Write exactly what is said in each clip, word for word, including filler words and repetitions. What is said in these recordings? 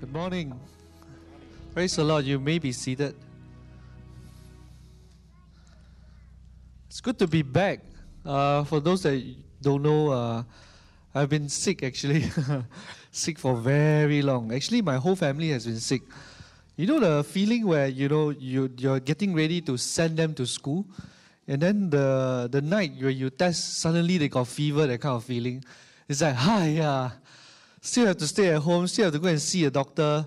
Good morning. Praise the Lord. You may be seated. It's good to be back. Uh, for those that don't know, uh, I've been sick actually. Sick for very long. Actually, my whole family has been sick. You know the feeling where you know you you're getting ready to send them to school, and then the the night where you test, suddenly they got fever. That kind of feeling. It's like, hi, yeah. Still have to stay at home, still have to go and see a doctor.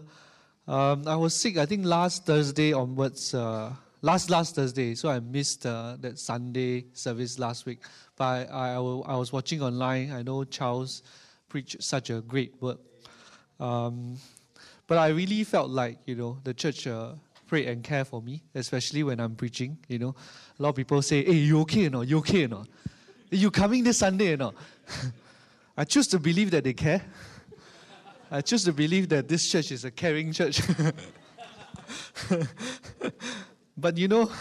Um, I was sick, I think, last Thursday onwards, uh, last, last Thursday, so I missed uh, that Sunday service last week. But I, I, I was watching online. I know Charles preached such a great word. Um, but I really felt like, you know, the church uh, prayed and cared for me, especially when I'm preaching, you know. A lot of people say, hey, you okay or not? You okay or not? Are you coming this Sunday or not? I choose to believe that they care. I choose to believe that this church is a caring church. But you know,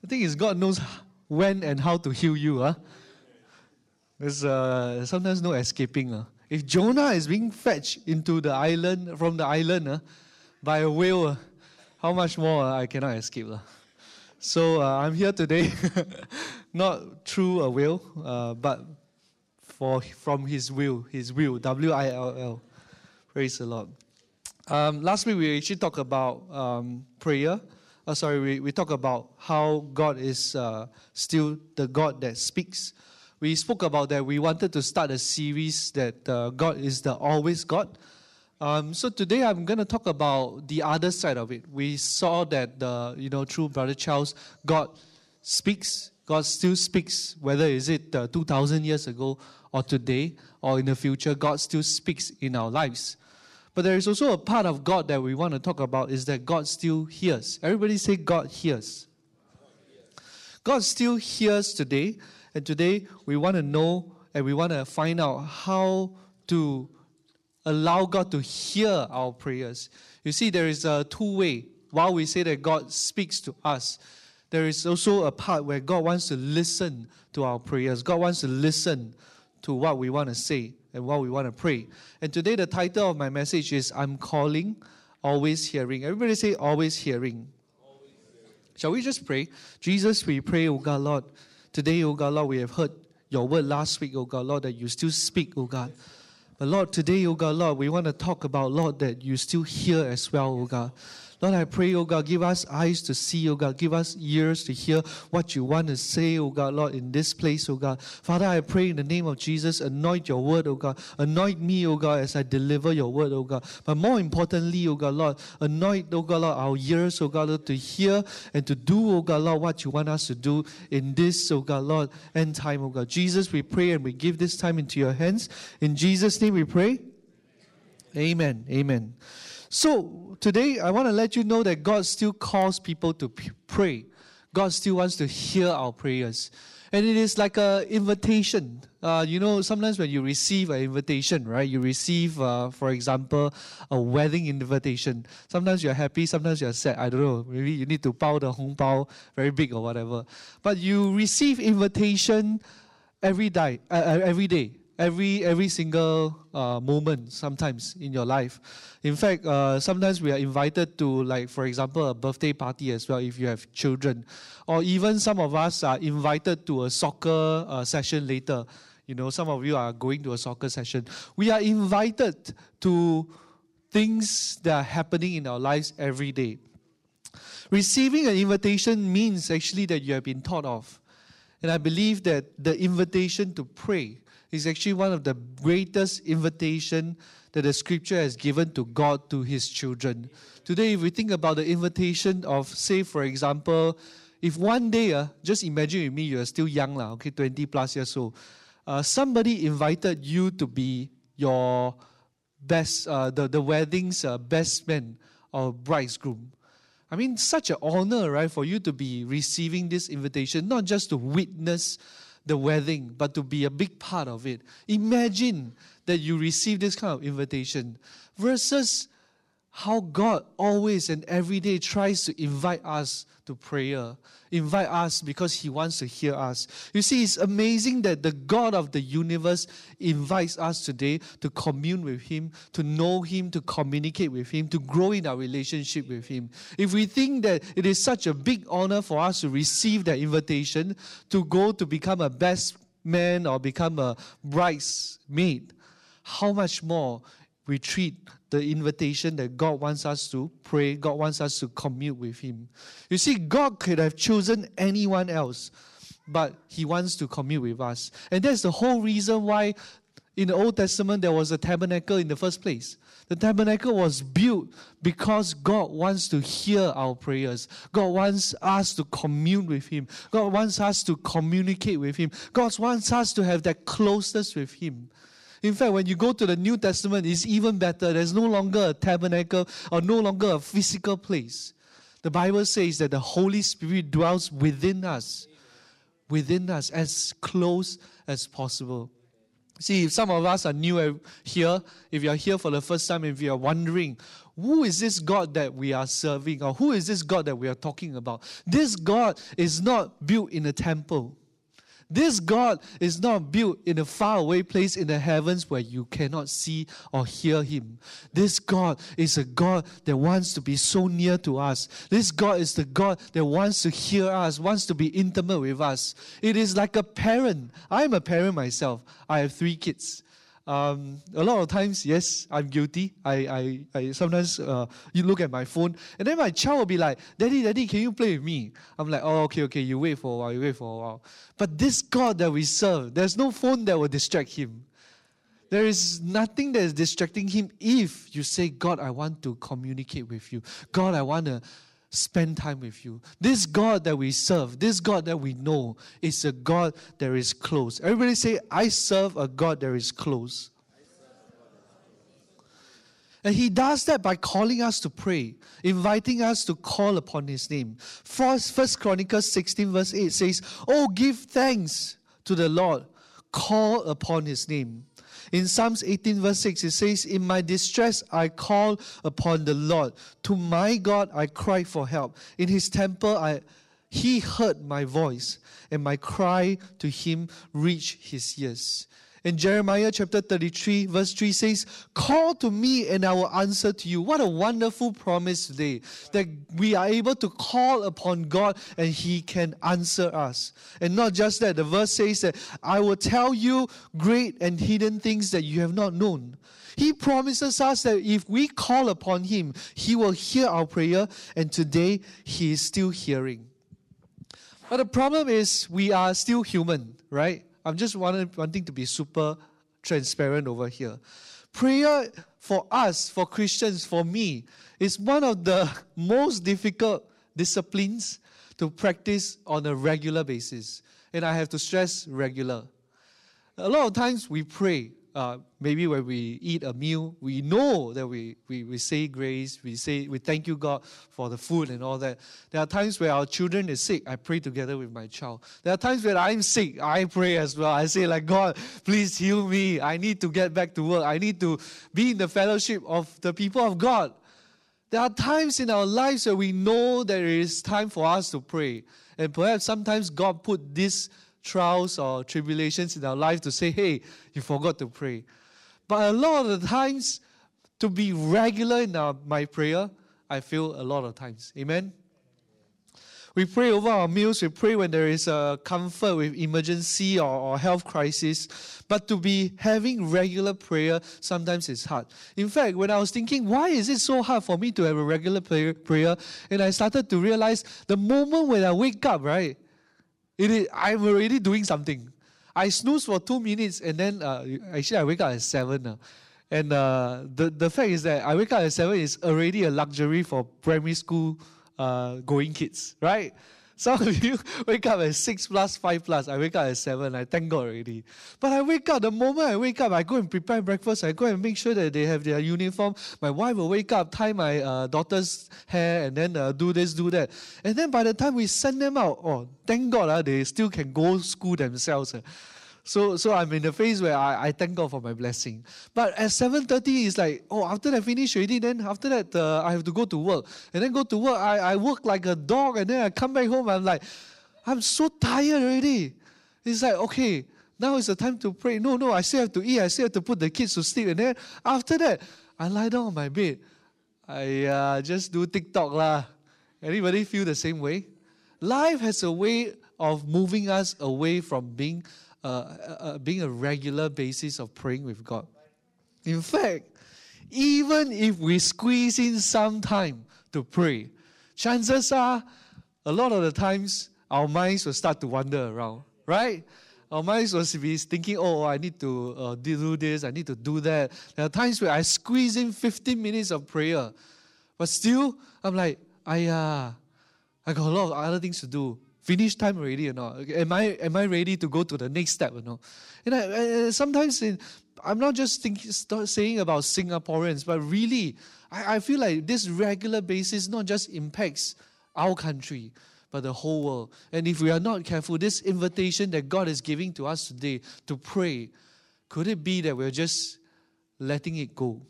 the thing is, God knows when and how to heal you. Huh? There's uh, sometimes no escaping. Huh? If Jonah is being fetched into the island, from the island huh, by a whale, uh, how much more uh, I cannot escape. Huh? So uh, I'm here today, not through a whale, uh, but for from His will, His will, W I L L. Praise the Lord. Um, last week, we actually talked about um, prayer. Oh, sorry, we, we talked about how God is uh, still the God that speaks. We spoke about that. We wanted to start a series that uh, God is the always God. Um, so today, I'm going to talk about the other side of it. We saw that, the, you know, through Brother Charles, God speaks. God still speaks, whether is it uh, two thousand years ago or today or in the future, God still speaks in our lives. But there is also a part of God that we want to talk about is that God still hears. Everybody say God hears. God still hears today. And today we want to know and we want to find out how to allow God to hear our prayers. You see, there is a two-way. While we say that God speaks to us, there is also a part where God wants to listen to our prayers. God wants to listen to what we want to say and what we want to pray. And today the title of my message is, I'm calling, always hearing. Everybody say, always hearing. Always hearing. Shall we just pray? Jesus, we pray, O God, Lord. Today, O God, Lord, we have heard your word last week, O God, Lord, that you still speak, O God. But Lord, today, O God, Lord, we want to talk about, Lord, that you still hear as well, O God. Lord, I pray, O God, give us eyes to see, O God. Give us ears to hear what you want to say, O God, Lord, in this place, O God. Father, I pray in the name of Jesus, anoint your word, O God. Anoint me, O God, as I deliver your word, O God. But more importantly, O God, Lord, anoint, O God, Lord, our ears, O God, Lord, to hear and to do, O God, Lord, what you want us to do in this, O God, Lord, end time, O God. Jesus, we pray and we give this time into your hands. In Jesus' name we pray. Amen. Amen. Amen. So today, I want to let you know that God still calls people to pray. God still wants to hear our prayers. And it is like an invitation. Uh, you know, sometimes when you receive an invitation, right? You receive, uh, for example, a wedding invitation. Sometimes you're happy, sometimes you're sad. I don't know. Maybe you need to pao the hong pao very big or whatever. But you receive invitation every day, uh, every day. Every every single uh, moment, sometimes in your life. In fact, uh, sometimes we are invited to, like for example, a birthday party as well if you have children, or even some of us are invited to a soccer uh, session later. You know, some of you are going to a soccer session. We are invited to things that are happening in our lives every day. Receiving an invitation means actually that you have been thought of, and I believe that the invitation to pray is actually one of the greatest invitation that the Scripture has given to God to His children. Today, if we think about the invitation of, say, for example, if one day, uh, just imagine with me, you are still young, lah, okay, twenty plus years old, uh, somebody invited you to be your best, uh, the the wedding's uh, best man or bridegroom. I mean, such an honor, right, for you to be receiving this invitation, not just to witness the wedding, but to be a big part of it. Imagine that you receive this kind of invitation versus how God always and every day tries to invite us to prayer, invite us because He wants to hear us. You see, it's amazing that the God of the universe invites us today to commune with Him, to know Him, to communicate with Him, to grow in our relationship with Him. If we think that it is such a big honor for us to receive that invitation, to go to become a best man or become a bridesmaid, how much more we treat the invitation that God wants us to pray, God wants us to commune with Him. You see, God could have chosen anyone else, but He wants to commune with us. And that's the whole reason why in the Old Testament there was a tabernacle in the first place. The tabernacle was built because God wants to hear our prayers. God wants us to commune with Him. God wants us to communicate with Him. God wants us to have that closeness with Him. In fact, when you go to the New Testament, it's even better. There's no longer a tabernacle or no longer a physical place. The Bible says that the Holy Spirit dwells within us, within us, as close as possible. See, if some of us are new here, if you're here for the first time, if you're wondering, who is this God that we are serving or who is this God that we are talking about? This God is not built in a temple. This God is not built in a faraway place in the heavens where you cannot see or hear Him. This God is a God that wants to be so near to us. This God is the God that wants to hear us, wants to be intimate with us. It is like a parent. I'm a parent myself. I have three kids. Um, a lot of times, yes, I'm guilty. I, I, I sometimes uh, you look at my phone, and then my child will be like, "Daddy, Daddy, can you play with me?" I'm like, "Oh, okay, okay. You wait for a while. You wait for a while." But this God that we serve, there's no phone that will distract Him. There is nothing that is distracting Him if you say, "God, I want to communicate with You. God, I want to spend time with You." This God that we serve, this God that we know, is a God that is close. Everybody say, "I serve a God that is close." And He does that by calling us to pray, inviting us to call upon His name. First, First Chronicles sixteen verse eight says, "Oh, give thanks to the Lord, call upon His name." In Psalms eighteen verse six, it says, "In my distress I call upon the Lord. To my God I cried for help. In His temple I, He heard my voice, and my cry to Him reached His ears." In Jeremiah chapter thirty-three verse three says, "Call to me and I will answer to you." What a wonderful promise today, that we are able to call upon God and He can answer us. And not just that, the verse says that, "I will tell you great and hidden things that you have not known." He promises us that if we call upon Him, He will hear our prayer, and today He is still hearing. But the problem is we are still human, right? I'm just wanting to be super transparent over here. Prayer for us, for Christians, for me, is one of the most difficult disciplines to practice on a regular basis. And I have to stress regular. A lot of times we pray. Uh, maybe when we eat a meal, we know that we, we, we say grace, we say we thank you, God, for the food and all that. There are times where our children is sick, I pray together with my child. There are times when I'm sick, I pray as well. I say like, "God, please heal me. I need to get back to work. I need to be in the fellowship of the people of God." There are times in our lives where we know there is time for us to pray. And perhaps sometimes God put this trials or tribulations in our life to say, "Hey, you forgot to pray." But a lot of the times, to be regular in our, my prayer, I feel a lot of times. Amen? We pray over our meals, we pray when there is a comfort with emergency or, or health crisis, but to be having regular prayer, sometimes it's hard. In fact, when I was thinking, why is it so hard for me to have a regular prayer, prayer? And I started to realize the moment when I wake up, right, It is, I'm already doing something. I snooze for two minutes and then, uh, actually I wake up at seven. Uh, and uh, the, the fact is that I wake up at seven is already a luxury for primary school uh, going kids, right? Some of you wake up at six plus, five plus. I wake up at seven. I thank God already. But I wake up, the moment I wake up, I go and prepare breakfast. I go and make sure that they have their uniform. My wife will wake up, tie my uh, daughter's hair, and then uh, do this, do that. And then by the time we send them out, oh, thank God uh, they still can go school themselves. Uh. So so I'm in a phase where I, I thank God for my blessing. But at seven thirty, it's like, oh, after I finish already, then after that, uh, I have to go to work. And then go to work, I, I work like a dog, and then I come back home, I'm like, I'm so tired already. It's like, okay, now is the time to pray. No, no, I still have to eat, I still have to put the kids to sleep. And then after that, I lie down on my bed. I uh, just do TikTok lah. Anybody feel the same way? Life has a way of moving us away from being Uh, uh, being a regular basis of praying with God. In fact, even if we squeeze in some time to pray, chances are a lot of the times our minds will start to wander around, right? Our minds will be thinking, oh, I need to uh, do this, I need to do that. There are times where I squeeze in fifteen minutes of prayer, but still, I'm like, I, uh, I got a lot of other things to do. Finish time already or not? Am I am I ready to go to the next step or not? And I, I, sometimes in, I'm not just thinking, start saying about Singaporeans, but really, I, I feel like this regular basis not just impacts our country, but the whole world. And if we are not careful, this invitation that God is giving to us today to pray, could it be that we're just letting it go?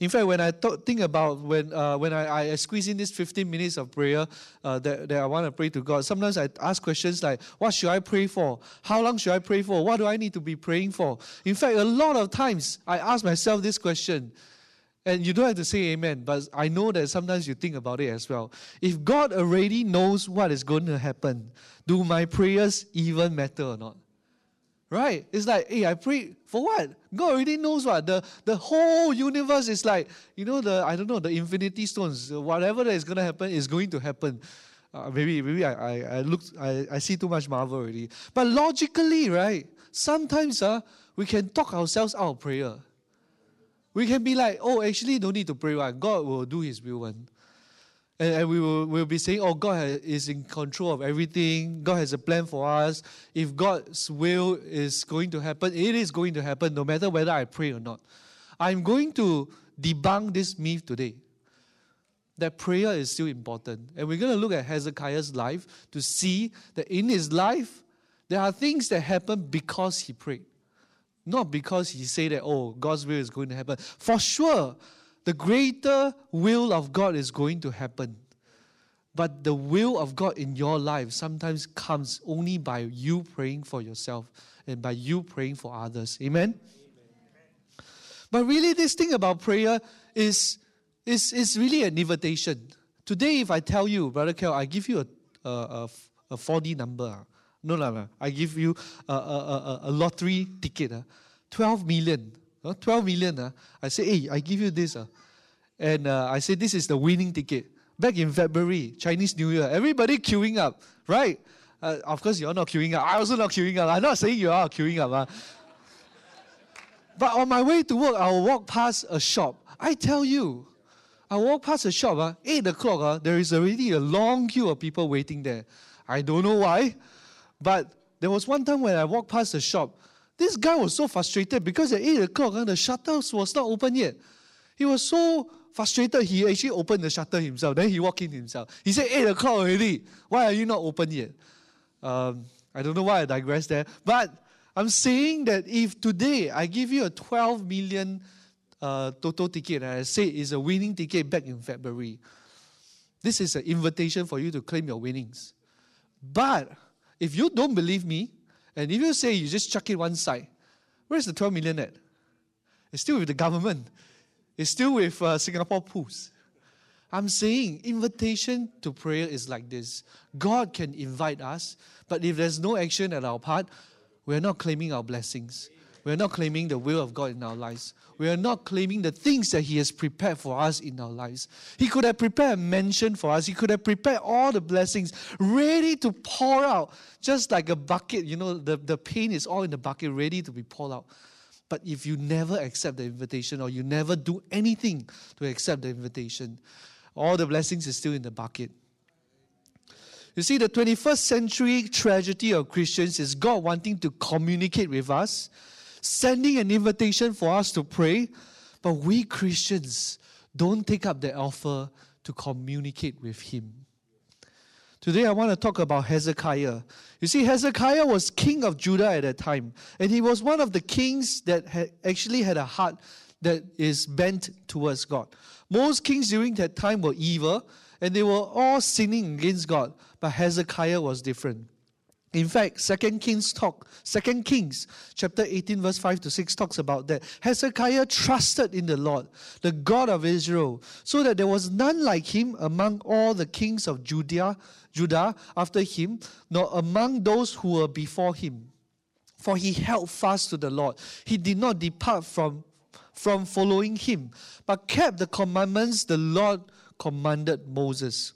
In fact, when I talk, think about when uh, when I, I squeeze in these fifteen minutes of prayer uh, that, that I want to pray to God, sometimes I ask questions like, what should I pray for? How long should I pray for? What do I need to be praying for? In fact, a lot of times I ask myself this question, and you don't have to say amen, but I know that sometimes you think about it as well. If God already knows what is going to happen, do my prayers even matter or not? Right? It's like, hey, I pray for what? God already knows what. The, the whole universe is like, you know, the I don't know, the Infinity Stones. Whatever that is going to happen is going to happen. Uh, maybe maybe I, I, I look, I, I see too much Marvel already. But logically, right, sometimes uh, we can talk ourselves out of prayer. We can be like, oh, actually, don't need to pray. Right? God will do His will one. And, and we will we'll be saying, oh, God is in control of everything. God has a plan for us. If God's will is going to happen, it is going to happen no matter whether I pray or not. I'm going to debunk this myth today, that prayer is still important. And we're going to look at Hezekiah's life to see that in his life, there are things that happen because he prayed. Not because he said that, oh, God's will is going to happen. For sure, the greater will of God is going to happen. But the will of God in your life sometimes comes only by you praying for yourself and by you praying for others. Amen? Amen. But really, this thing about prayer is, is, is really an invitation. Today, if I tell you, Brother Kel, I give you a, a, a four D number. No, no, no. I give you a, a, a, a lottery ticket. twelve million. twelve million. Uh, I say, hey, I give you this. Uh, and uh, I say, this is the winning ticket. Back in February, Chinese New Year, everybody queuing up, right? Uh, of course, you're not queuing up. I also not queuing up. I'm not saying you are queuing up. Uh. But on my way to work, I'll walk past a shop. I tell you, I walk past a shop, uh, eight o'clock, uh, there is already a long queue of people waiting there. I don't know why, but there was one time when I walked past the shop. This guy was so frustrated because at eight o'clock, uh, the shutter was not open yet. He was so frustrated, he actually opened the shutter himself. Then he walked in himself. He said, eight o'clock already. Why are you not open yet? Um, I don't know why I digress there. But I'm saying that if today I give you a twelve million uh, total ticket, and I say it's a winning ticket back in February, this is an invitation for you to claim your winnings. But if you don't believe me, and if you say you just chuck it one side, where's the twelve million at? It's still with the government. It's still with uh, Singapore Pools. I'm saying invitation to prayer is like this. God can invite us, but if there's no action at our part, we're not claiming our blessings. We're not claiming the will of God in our lives. We are not claiming the things that He has prepared for us in our lives. He could have prepared a mansion for us. He could have prepared all the blessings ready to pour out, just like a bucket. You know, the, the paint is all in the bucket, ready to be poured out. But if you never accept the invitation, or you never do anything to accept the invitation, all the blessings is still in the bucket. You see, the twenty-first century tragedy of Christians is God wanting to communicate with us, sending an invitation for us to pray, but we Christians don't take up the offer to communicate with Him. Today I want to talk about Hezekiah. You see, Hezekiah was king of Judah at that time. And he was one of the kings that had actually had a heart that is bent towards God. Most kings during that time were evil, and they were all sinning against God. But Hezekiah was different. In fact, Second Kings talk, Second Kings chapter eighteen, verse five to six talks about that. Hezekiah trusted in the Lord, the God of Israel, so that there was none like him among all the kings of Judea, Judah after him, nor among those who were before him. For he held fast to the Lord. He did not depart from, from following him, but kept the commandments the Lord commanded Moses.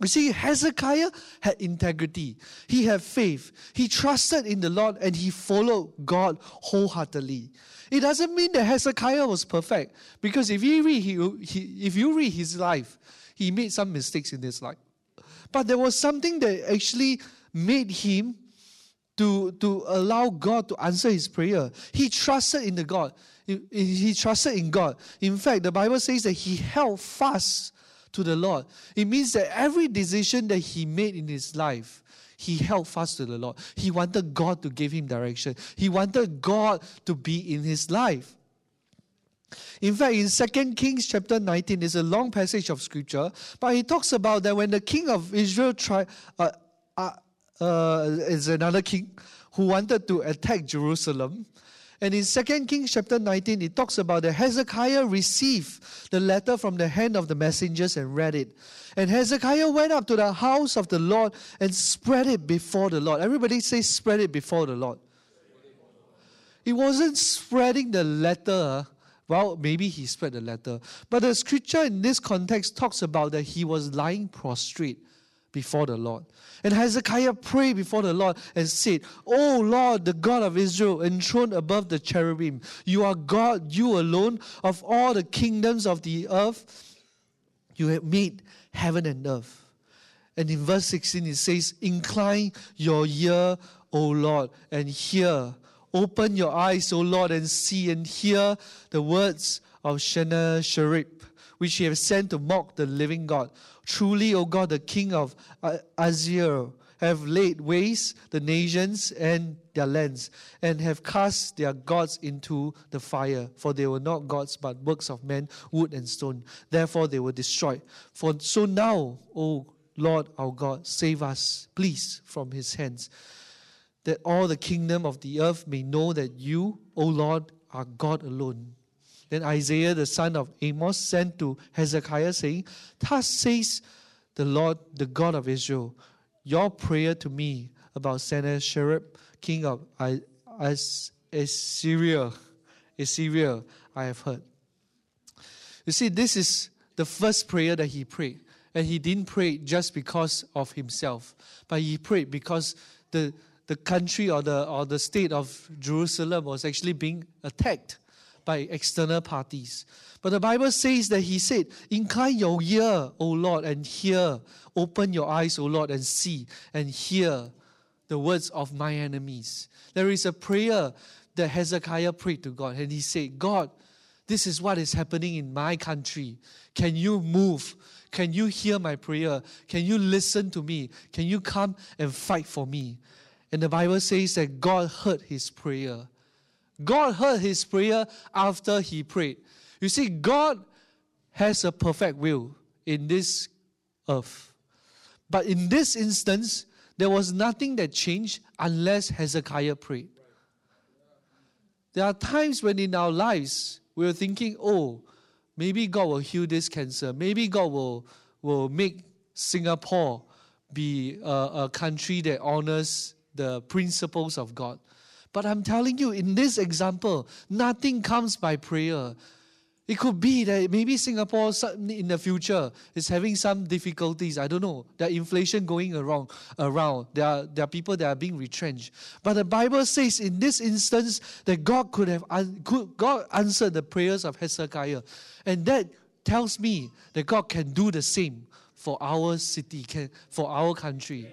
You see, Hezekiah had integrity. He had faith. He trusted in the Lord and he followed God wholeheartedly. It doesn't mean that Hezekiah was perfect, because if you read, he, he, if you read his life, he made some mistakes in his life. But there was something that actually made him to, to allow God to answer his prayer. He trusted in the God. He, he trusted in God. In fact, the Bible says that he held fast to the Lord. It means that every decision that he made in his life, he held fast to the Lord. He wanted God to give him direction. He wanted God to be in his life. In fact, in Second Kings chapter nineteen, it's a long passage of scripture, but it talks about that when the king of Israel tried, uh, uh, uh, is another king who wanted to attack Jerusalem. And in Second Kings chapter nineteen, it talks about that Hezekiah received the letter from the hand of the messengers and read it. And Hezekiah went up to the house of the Lord and spread it before the Lord. Everybody say, spread it before the Lord. It wasn't spreading the letter. Well, maybe he spread the letter. But the scripture in this context talks about that he was lying prostrate before the Lord. And Hezekiah prayed before the Lord and said, "O Lord, the God of Israel, enthroned above the cherubim, you are God, you alone, of all the kingdoms of the earth, you have made heaven and earth." And in verse sixteen it says, "Incline your ear, O Lord, and hear. Open your eyes, O Lord, and see and hear the words of Sennacherib, which you have sent to mock the living God. Truly, O God, the king of Assyria have laid waste the nations and their lands, and have cast their gods into the fire. For they were not gods, but works of men, wood and stone. Therefore they were destroyed. For so now, O Lord our God, save us, please, from his hands, that all the kingdom of the earth may know that you, O Lord, are God alone." Then Isaiah, the son of Amos, sent to Hezekiah, saying, "Thus says the Lord, the God of Israel, your prayer to me about Sennacherib, king of Assyria, Assyria, I have heard." You see, this is the first prayer that he prayed. And he didn't pray just because of himself, but he prayed because the, the country or the, or the state of Jerusalem was actually being attacked by external parties. But the Bible says that he said, "Incline your ear, O Lord, and hear. Open your eyes, O Lord, and see and hear the words of my enemies." There is a prayer that Hezekiah prayed to God, and he said, "God, this is what is happening in my country. Can you move? Can you hear my prayer? Can you listen to me? Can you come and fight for me?" And the Bible says that God heard his prayer. God heard his prayer after he prayed. You see, God has a perfect will in this earth. But in this instance, there was nothing that changed unless Hezekiah prayed. There are times when in our lives, we're thinking, oh, maybe God will heal this cancer. Maybe God will, will make Singapore be a, a country that honors the principles of God. But I'm telling you, in this example, nothing comes by prayer. It could be that maybe Singapore in the future is having some difficulties. I don't know. There are inflation going around. around. There are, there are people that are being retrenched. But the Bible says in this instance that God could have could, God answered the prayers of Hezekiah. And that tells me that God can do the same for our city, can, for our country.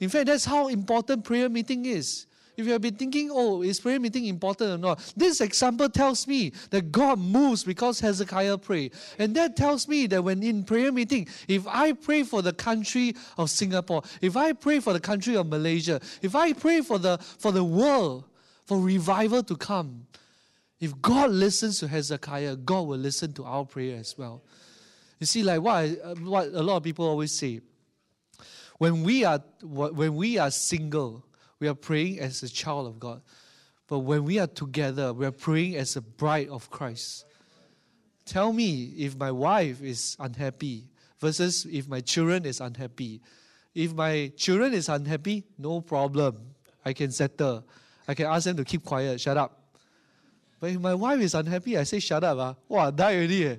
In fact, that's how important prayer meeting is. If you have been thinking, oh, is prayer meeting important or not? This example tells me that God moves because Hezekiah prayed. And that tells me that when in prayer meeting, if I pray for the country of Singapore, if I pray for the country of Malaysia, if I pray for the, for the world, for revival to come, if God listens to Hezekiah, God will listen to our prayer as well. You see, like what, I, what a lot of people always say, when we are when we are single, we are praying as a child of God. But when we are together, we are praying as a bride of Christ. Tell me if my wife is unhappy versus if my children is unhappy. If my children is unhappy, no problem. I can settle. I can ask them to keep quiet, shut up. But if my wife is unhappy, I say, shut up. Ah. Wow, die already. Eh?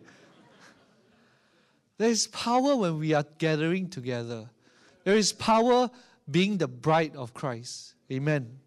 There is power when we are gathering together. There is power being the bride of Christ. Amen.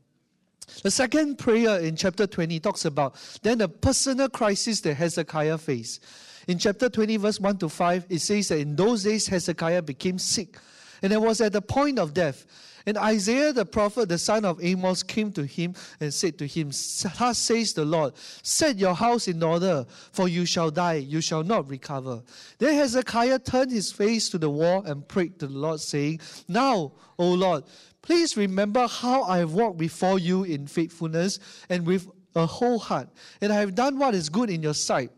The second prayer in chapter twenty talks about then the personal crisis that Hezekiah faced. In chapter twenty, verse one to five, it says that in those days Hezekiah became sick and it was at the point of death. And Isaiah the prophet, the son of Amos, came to him and said to him, thus says the Lord, set your house in order, for you shall die, you shall not recover. Then Hezekiah turned his face to the wall and prayed to the Lord, saying, now, O Lord, please remember how I have walked before you in faithfulness and with a whole heart, and I have done what is good in your sight.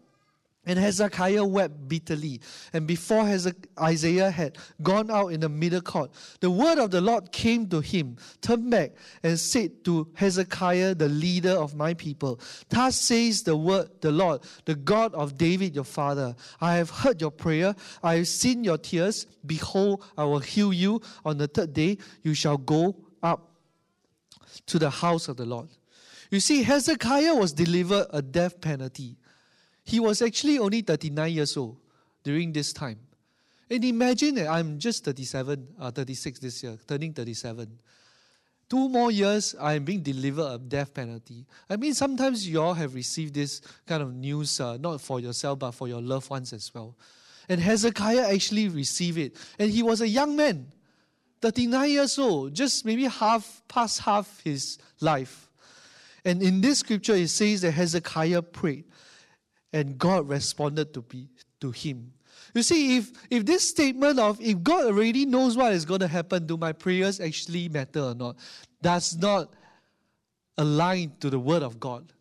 And Hezekiah wept bitterly. And before Hezek- Isaiah had gone out in the middle court, the word of the Lord came to him, turn back and said to Hezekiah, the leader of my people, thus says the word, the Lord, the God of David your father, I have heard your prayer, I have seen your tears, behold, I will heal you. On the third day, you shall go up to the house of the Lord. You see, Hezekiah was delivered a death penalty. He was actually only thirty-nine years old during this time. And imagine that I'm just thirty-seven, uh, thirty-six this year, turning thirty-seven. Two more years, I'm being delivered a death penalty. I mean, sometimes you all have received this kind of news, uh, not for yourself, but for your loved ones as well. And Hezekiah actually received it. And he was a young man, thirty-nine years old, just maybe half, past half his life. And in this scripture, it says that Hezekiah prayed. And God responded to be, to him. You see, if, if this statement of, if God already knows what is going to happen, do my prayers actually matter or not, does not align to the word of God.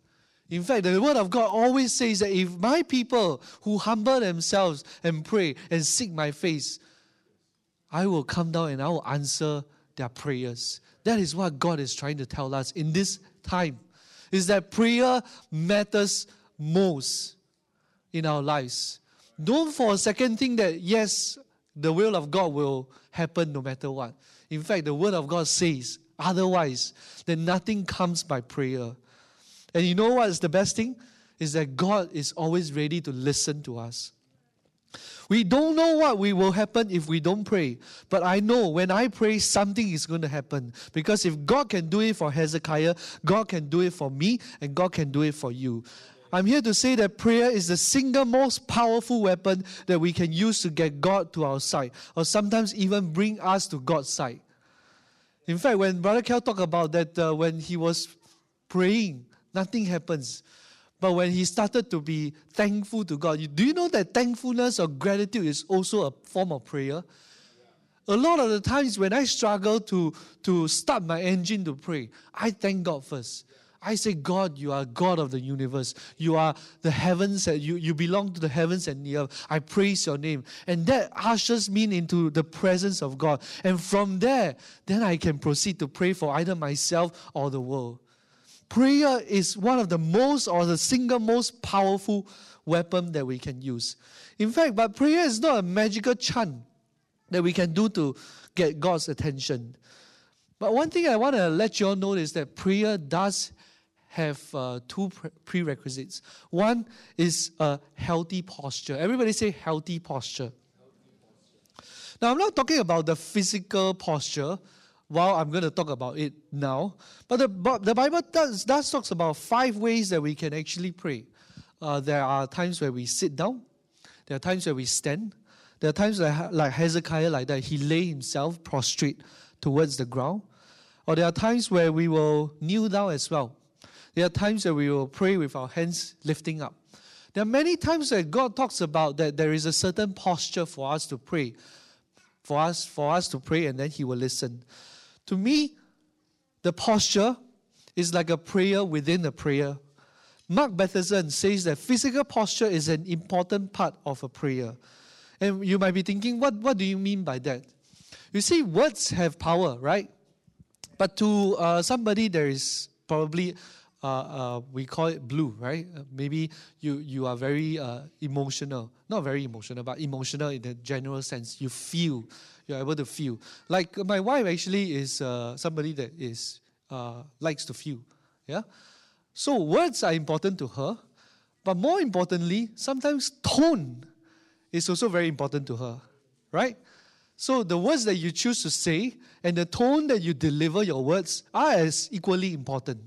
In fact, the word of God always says that if my people who humble themselves and pray and seek my face, I will come down and I will answer their prayers. That is what God is trying to tell us in this time, is that prayer matters most in our lives. Don't for a second think that, yes, the will of God will happen no matter what. In fact, the word of God says otherwise, that nothing comes by prayer. And you know what is the best thing? Is that God is always ready to listen to us. We don't know what we will happen if we don't pray. But I know when I pray, something is going to happen. Because if God can do it for Hezekiah, God can do it for me, and God can do it for you. I'm here to say that prayer is the single most powerful weapon that we can use to get God to our side, or sometimes even bring us to God's side. In fact, when Brother Kel talked about that, uh, when he was praying, nothing happens. But when he started to be thankful to God, you, do you know that thankfulness or gratitude is also a form of prayer? A lot of the times when I struggle to, to start my engine to pray, I thank God first. I say, God, you are God of the universe. You are the heavens, you, you belong to the heavens and the earth. I praise your name. And that ushers me into the presence of God. And from there, then I can proceed to pray for either myself or the world. Prayer is one of the most or the single most powerful weapon that we can use. In fact, but prayer is not a magical chant that we can do to get God's attention. But one thing I want to let you all know is that prayer does have uh, two pre- prerequisites. One is a healthy posture. Everybody say healthy posture. healthy posture. Now, I'm not talking about the physical posture, while I'm going to talk about it now. But the, but the Bible does, does talks about five ways that we can actually pray. Uh, there are times where we sit down. There are times where we stand. There are times that, like Hezekiah, like that, he lay himself prostrate towards the ground. Or there are times where we will kneel down as well. There are times that we will pray with our hands lifting up. There are many times that God talks about that there is a certain posture for us to pray, for us, for us to pray, and then He will listen. To me, the posture is like a prayer within a prayer. Mark Batherson says that physical posture is an important part of a prayer. And you might be thinking, what, what do you mean by that? You see, words have power, right? But to uh, somebody, there is probably... Uh, uh, we call it blue, right? Uh, maybe you, you are very uh, emotional. Not very emotional, but emotional in the general sense. You feel. You're able to feel. Like my wife actually is uh, somebody that is uh, likes to feel. Yeah. So words are important to her. But more importantly, sometimes tone is also very important to her, right? So the words that you choose to say and the tone that you deliver your words are as equally important.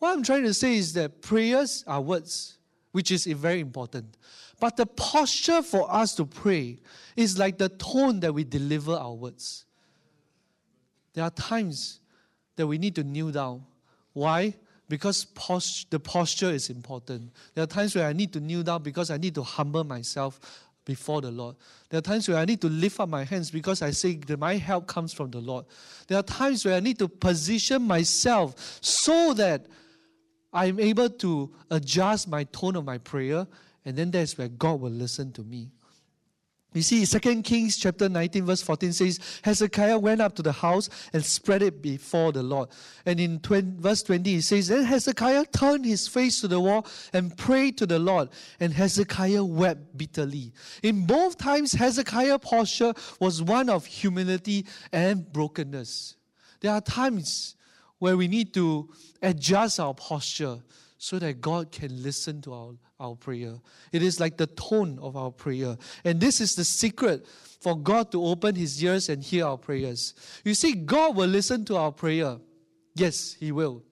What I'm trying to say is that prayers are words, which is very important. But the posture for us to pray is like the tone that we deliver our words. There are times that we need to kneel down. Why? Because post- the posture is important. There are times where I need to kneel down because I need to humble myself before the Lord. There are times where I need to lift up my hands because I say that my help comes from the Lord. There are times where I need to position myself so that I'm able to adjust my tone of my prayer, and then that's where God will listen to me. You see, Second Kings chapter nineteen verse fourteen says, Hezekiah went up to the house and spread it before the Lord. And in twenty, verse twenty it says, then Hezekiah turned his face to the wall and prayed to the Lord. And Hezekiah wept bitterly. In both times, Hezekiah's posture was one of humility and brokenness. There are times where we need to adjust our posture so that God can listen to our our prayer. It is like the tone of our prayer. And this is the secret for God to open His ears and hear our prayers. You see, God will listen to our prayer. Yes, He will.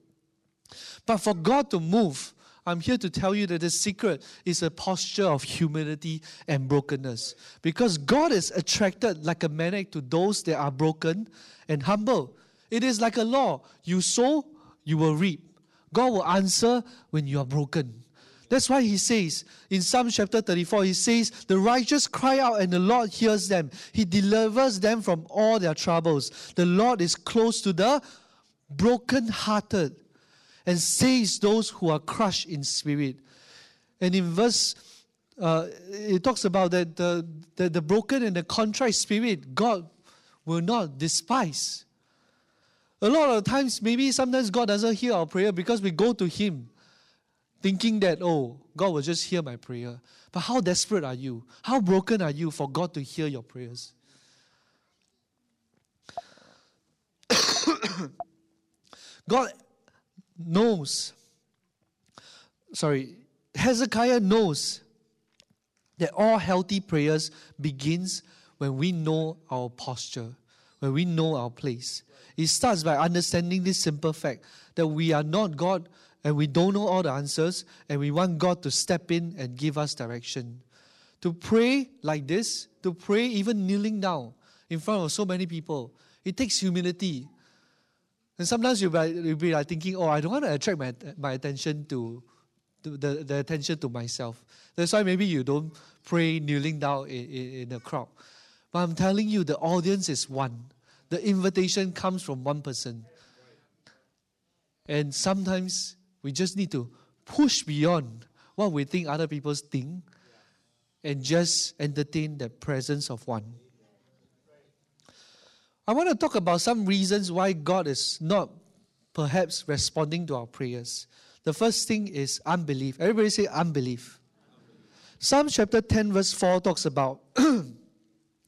But for God to move, I'm here to tell you that the secret is a posture of humility and brokenness. Because God is attracted like a magnet to those that are broken and humble. It is like a law. You sow, you will reap. God will answer when you are broken. That's why He says, in Psalm chapter thirty-four, He says, the righteous cry out and the Lord hears them. He delivers them from all their troubles. The Lord is close to the brokenhearted and saves those who are crushed in spirit. And in verse, uh, it talks about that the, the, the broken and the contrite spirit, God will not despise. A lot of times, maybe sometimes God doesn't hear our prayer because we go to Him thinking that, oh, God will just hear my prayer. But how desperate are you? How broken are you for God to hear your prayers? God knows, sorry, Hezekiah knows that all healthy prayers begins when we know our posture, when we know our place. It starts by understanding this simple fact that we are not God, and we don't know all the answers, and we want God to step in and give us direction. To pray like this, to pray even kneeling down in front of so many people, it takes humility. And sometimes you'll be, you'll be like thinking, oh, I don't want to attract my, my attention to, to the, the attention to myself. That's why maybe you don't pray kneeling down in, in, in a crowd. But I'm telling you, the audience is one. The invitation comes from one person. And sometimes we just need to push beyond what we think other people think and just entertain the presence of one. I want to talk about some reasons why God is not perhaps responding to our prayers. The first thing is unbelief. Everybody say unbelief. Psalm chapter ten verse four talks about,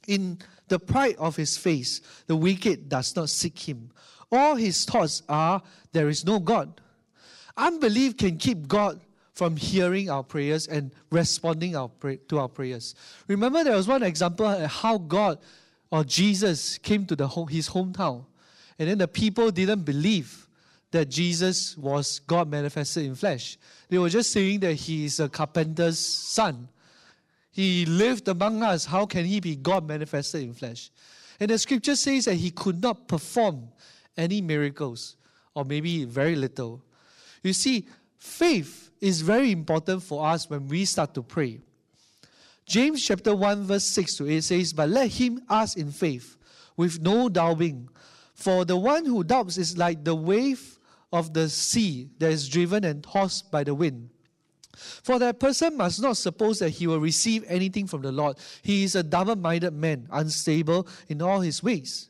in the pride of his face, the wicked does not seek him. All his thoughts are, there is no God. Unbelief can keep God from hearing our prayers and responding our pray- to our prayers. Remember, there was one example of how God or Jesus came to the home, his hometown, and then the people didn't believe that Jesus was God manifested in flesh. They were just saying that he is a carpenter's son. He lived among us. How can he be God manifested in flesh? And the scripture says that he could not perform any miracles, or maybe very little. You see, faith is very important for us when we start to pray. James chapter one verse six to eight says, "But let him ask in faith, with no doubting. For the one who doubts is like the wave of the sea that is driven and tossed by the wind. For that person must not suppose that he will receive anything from the Lord. He is a double-minded man, unstable in all his ways."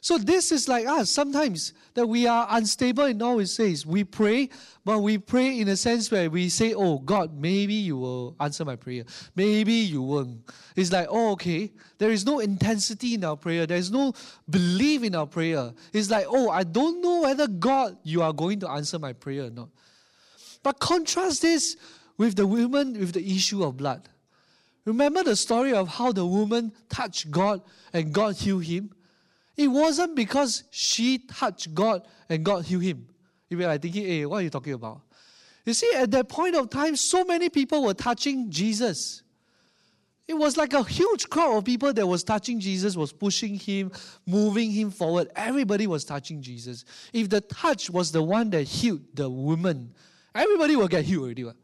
So this is like us sometimes, that we are unstable in all his ways. We pray, but we pray in a sense where we say, "Oh God, maybe you will answer my prayer. Maybe you won't." It's like, oh, okay. There is no intensity in our prayer. There is no belief in our prayer. It's like, oh, I don't know whether God, you are going to answer my prayer or not. But contrast this with the woman with the issue of blood. Remember the story of how the woman touched God and God healed him? It wasn't because she touched God and God healed him. You were like thinking, hey, what are you talking about? You see, at that point of time, so many people were touching Jesus. It was like a huge crowd of people that was touching Jesus, was pushing him, moving him forward. Everybody was touching Jesus. If the touch was the one that healed the woman, everybody will get healed already. Right?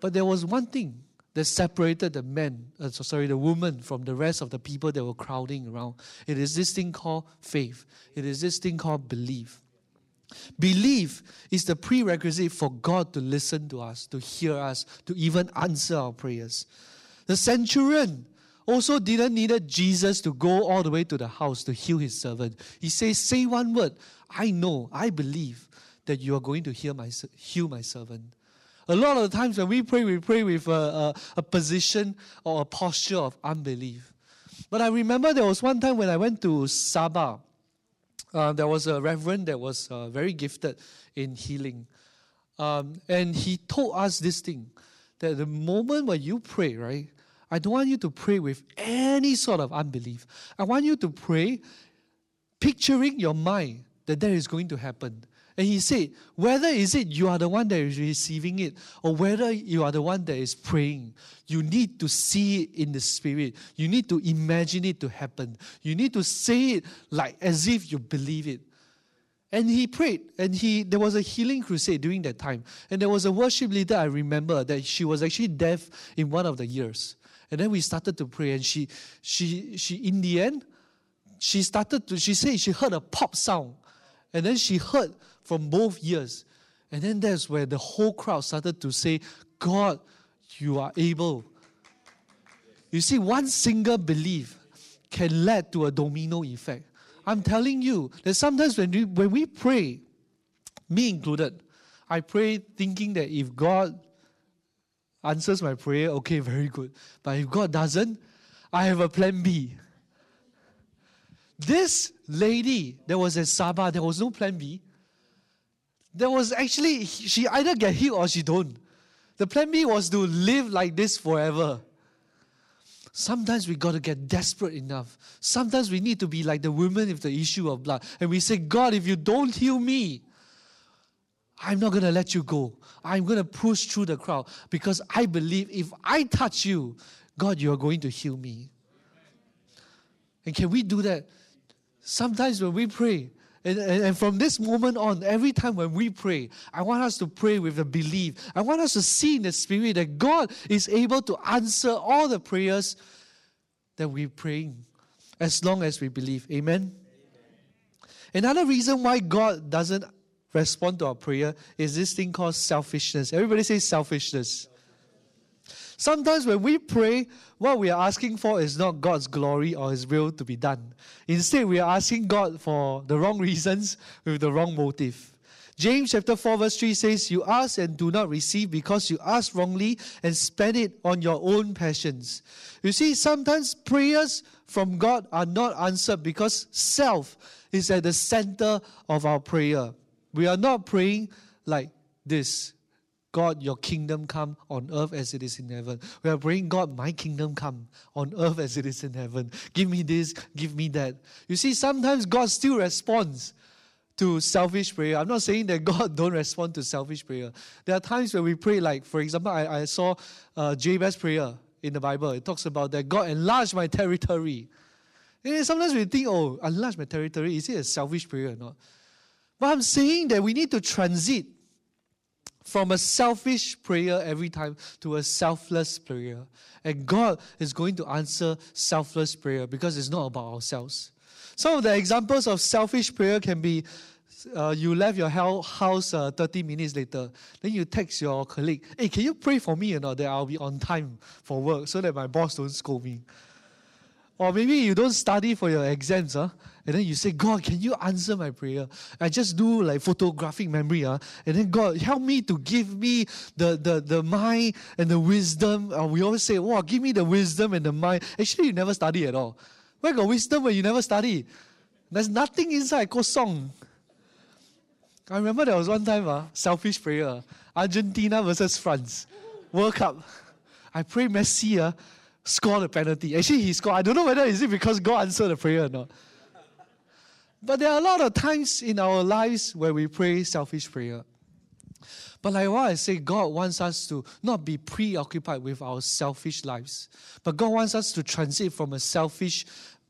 But there was one thing that separated the man, uh, sorry, the woman from the rest of the people that were crowding around. It is this thing called faith. It is this thing called belief. Belief is the prerequisite for God to listen to us, to hear us, to even answer our prayers. The centurion also didn't need Jesus to go all the way to the house to heal his servant. He says, "Say one word. I know, I believe that you are going to heal my, heal my servant." A lot of the times when we pray, we pray with a, a, a position or a posture of unbelief. But I remember there was one time when I went to Sabah. Uh, there was a reverend that was uh, very gifted in healing. Um, and he told us this thing, that the moment when you pray, right, I don't want you to pray with any sort of unbelief. I want you to pray picturing your mind that that is going to happen. And he said, whether is it you are the one that is receiving it or whether you are the one that is praying, you need to see it in the spirit. You need to imagine it to happen. You need to say it like as if you believe it. And he prayed, and he there was a healing crusade during that time. And there was a worship leader, I remember, that she was actually deaf in one of the years. And then we started to pray, and she, she, she in the end, she started to, she said she heard a pop sound. And then she heard from both ears. And then that's where the whole crowd started to say, "God, you are able." You see, one single belief can lead to a domino effect. I'm telling you that sometimes when we, when we pray, me included, I pray thinking that if God answers my prayer, okay, very good. But if God doesn't, I have a plan B. This lady that was at Sabah, there was no plan B. There was actually, she either get healed or she don't. The plan B was to live like this forever. Sometimes we got to get desperate enough. Sometimes we need to be like the woman with the issue of blood. And we say, "God, if you don't heal me, I'm not going to let you go. I'm going to push through the crowd because I believe if I touch you, God, you are going to heal me." And can we do that? Sometimes when we pray, And, and, and from this moment on, every time when we pray, I want us to pray with a belief. I want us to see in the Spirit that God is able to answer all the prayers that we're praying, as long as we believe. Amen? Amen. Another reason why God doesn't respond to our prayer is this thing called selfishness. Everybody say selfishness. Sometimes when we pray, what we are asking for is not God's glory or His will to be done. Instead, we are asking God for the wrong reasons with the wrong motive. James chapter four verse three says, "You ask and do not receive because you ask wrongly and spend it on your own passions." You see, sometimes prayers from God are not answered because self is at the center of our prayer. We are not praying like this: "God, your kingdom come on earth as it is in heaven." We are praying, "God, my kingdom come on earth as it is in heaven. Give me this, give me that." You see, sometimes God still responds to selfish prayer. I'm not saying that God don't respond to selfish prayer. There are times where we pray like, for example, I, I saw uh, Jabez's prayer in the Bible. It talks about that God enlarge my territory. And sometimes we think, oh, I enlarge my territory. Is it a selfish prayer or not? But I'm saying that we need to transit from a selfish prayer every time to a selfless prayer. And God is going to answer selfless prayer because it's not about ourselves. Some of the examples of selfish prayer can be uh, you left your house uh, thirty minutes later. Then you text your colleague, hey, can you pray for me or not that I'll be on time for work so that my boss don't scold me? Or maybe you don't study for your exams, huh? And then you say, God, can you answer my prayer? I just do like photographic memory, huh? And then God, help me to give me the, the, the mind and the wisdom. Uh, we always say, wow, give me the wisdom and the mind. Actually, you never study at all. Where got wisdom when you never study? There's nothing inside kosong. I remember there was one time, uh, selfish prayer, uh, Argentina versus France, World Cup. I pray Messi, uh, score the penalty. Actually, he scored. I don't know whether is it because God answered the prayer or not. But there are a lot of times in our lives where we pray selfish prayer. But like what I say, God wants us to not be preoccupied with our selfish lives. But God wants us to transit from a selfish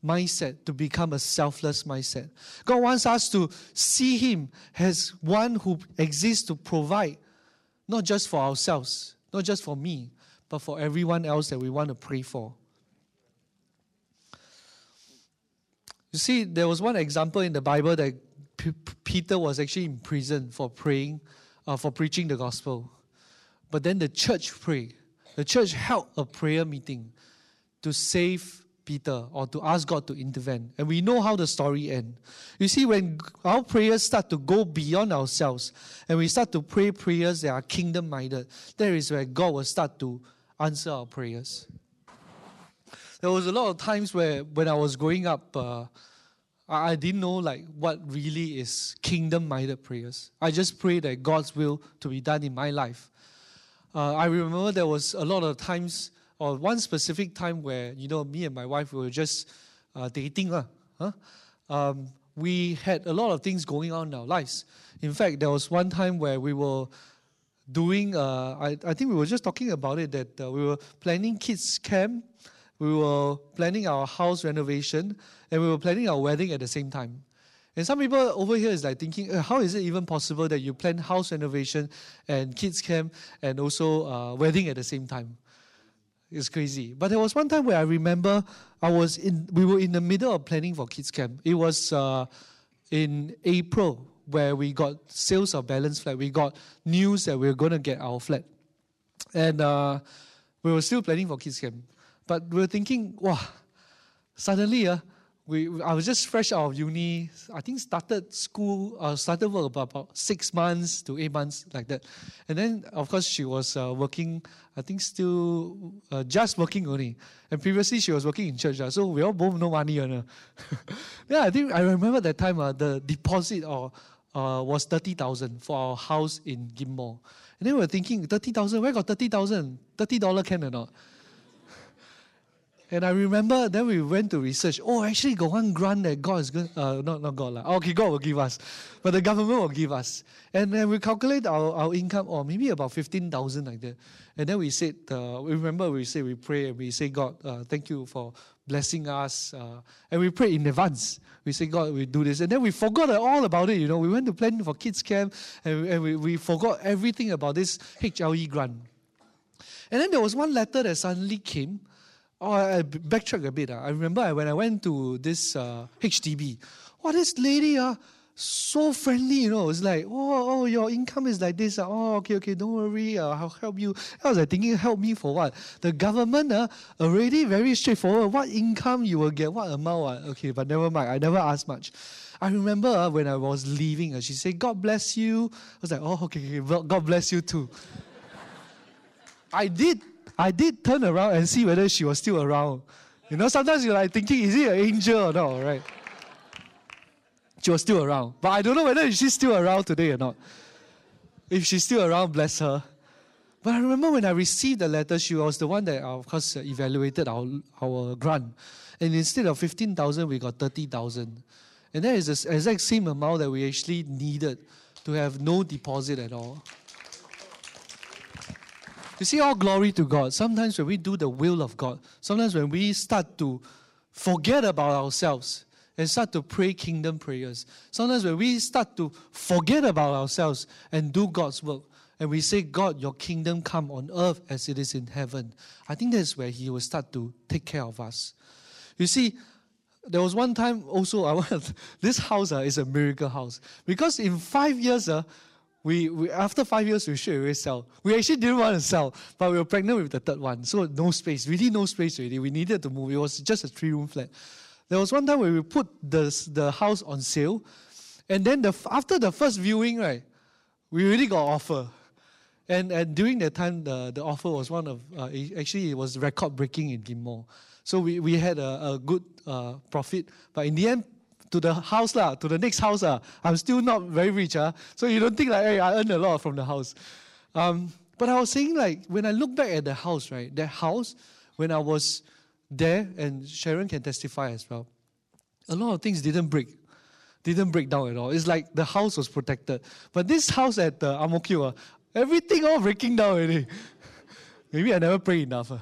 mindset to become a selfless mindset. God wants us to see Him as one who exists to provide, not just for ourselves, not just for me, but for everyone else that we want to pray for. You see, there was one example in the Bible that P- Peter was actually in prison for praying, uh, for preaching the gospel. But then the church prayed. The church held a prayer meeting to save Peter or to ask God to intervene. And we know how the story ends. You see, when our prayers start to go beyond ourselves and we start to pray prayers that are kingdom-minded, there is where God will start to answer our prayers. There was a lot of times where, when I was growing up, uh, I, I didn't know like what really is kingdom-minded prayers. I just prayed that God's will to be done in my life. Uh, I remember there was a lot of times, or one specific time where, you know, me and my wife, we were just uh, dating. Uh, huh? um, we had a lot of things going on in our lives. In fact, there was one time where we were doing, uh, I, I think we were just talking about it, that uh, we were planning kids' camp. We were planning our house renovation, and we were planning our wedding at the same time. And some people over here is like thinking, how is it even possible that you plan house renovation and kids camp and also uh, wedding at the same time? It's crazy. But there was one time where I remember I was in. We were in the middle of planning for kids camp. It was uh, in April where we got sales of balance flat. We got news that we were going to get our flat, and uh, we were still planning for kids camp. But we were thinking, wow, suddenly uh, we I was just fresh out of uni. I think started school, uh, started work about, about six months to eight months, like that. And then, of course, she was uh, working, I think still uh, just working only. And previously, she was working in church, uh, so we all both no money on her. Yeah, I think I remember that time uh, the deposit or uh, was thirty thousand dollars for our house in Gimpo. And then we were thinking, thirty thousand dollars, where got thirty thousand dollars? thirty dollars can or not? And I remember then we went to research. Oh, actually got one grant that God is going to, uh, not, not God, like, okay, God will give us. But the government will give us. And then we calculate our, our income, or maybe about fifteen thousand like that. And then we said, uh, we remember we say we pray and we say, God, uh, thank you for blessing us. Uh, and we pray in advance. We say, God, we do this. And then we forgot all about it, you know. We went to plan for kids camp and, and we, we forgot everything about this H L E grant. And then there was one letter that suddenly came. Oh, I backtrack a bit. Uh. I remember when I went to this uh, H D B. Oh, this lady, uh, so friendly, you know. It's like, oh, oh, your income is like this. Uh. Oh, okay, okay, don't worry. Uh, I'll help you. I was like thinking, help me for what? The government uh, already very straightforward. What income you will get, what amount. Uh. Okay, but never mind. I never asked much. I remember uh, when I was leaving, uh, she said, God bless you. I was like, oh, okay, okay, God bless you too. I did. I did turn around and see whether she was still around. You know, sometimes you're like thinking, is it an angel or not, right? She was still around. But I don't know whether she's still around today or not. If she's still around, bless her. But I remember when I received the letter, she was the one that, of course, evaluated our, our grant. And instead of fifteen thousand dollars, we got thirty thousand dollars. And that is the exact same amount that we actually needed to have no deposit at all. You see, all glory to God. Sometimes when we do the will of God, sometimes when we start to forget about ourselves and start to pray kingdom prayers. Sometimes when we start to forget about ourselves and do God's work, and we say, God, your kingdom come on earth as it is in heaven, I think that's where he will start to take care of us. You see, there was one time also, I want, this house uh, is a miracle house. Because in five years, uh, we, we after five years, we should already sell. We actually didn't want to sell, but we were pregnant with the third one. So no space, really no space already. We needed to move. It was just a three-room flat. There was one time where we put the, the house on sale. And then the, after the first viewing, right, we already got an offer. And, and during that time, the, the offer was one of, uh, actually it was record-breaking in Gimpo. So we, we had a, a good uh, profit. But in the end, to the house, la, to the next house, la, I'm still not very rich. Uh, so you don't think like, hey, I earn a lot from the house. Um, but I was saying like, when I look back at the house, right, that house, when I was there, and Sharon can testify as well, a lot of things didn't break. Didn't break down at all. It's like the house was protected. But this house at uh, Amokil, uh, everything all breaking down already. Maybe I never pray enough. Uh.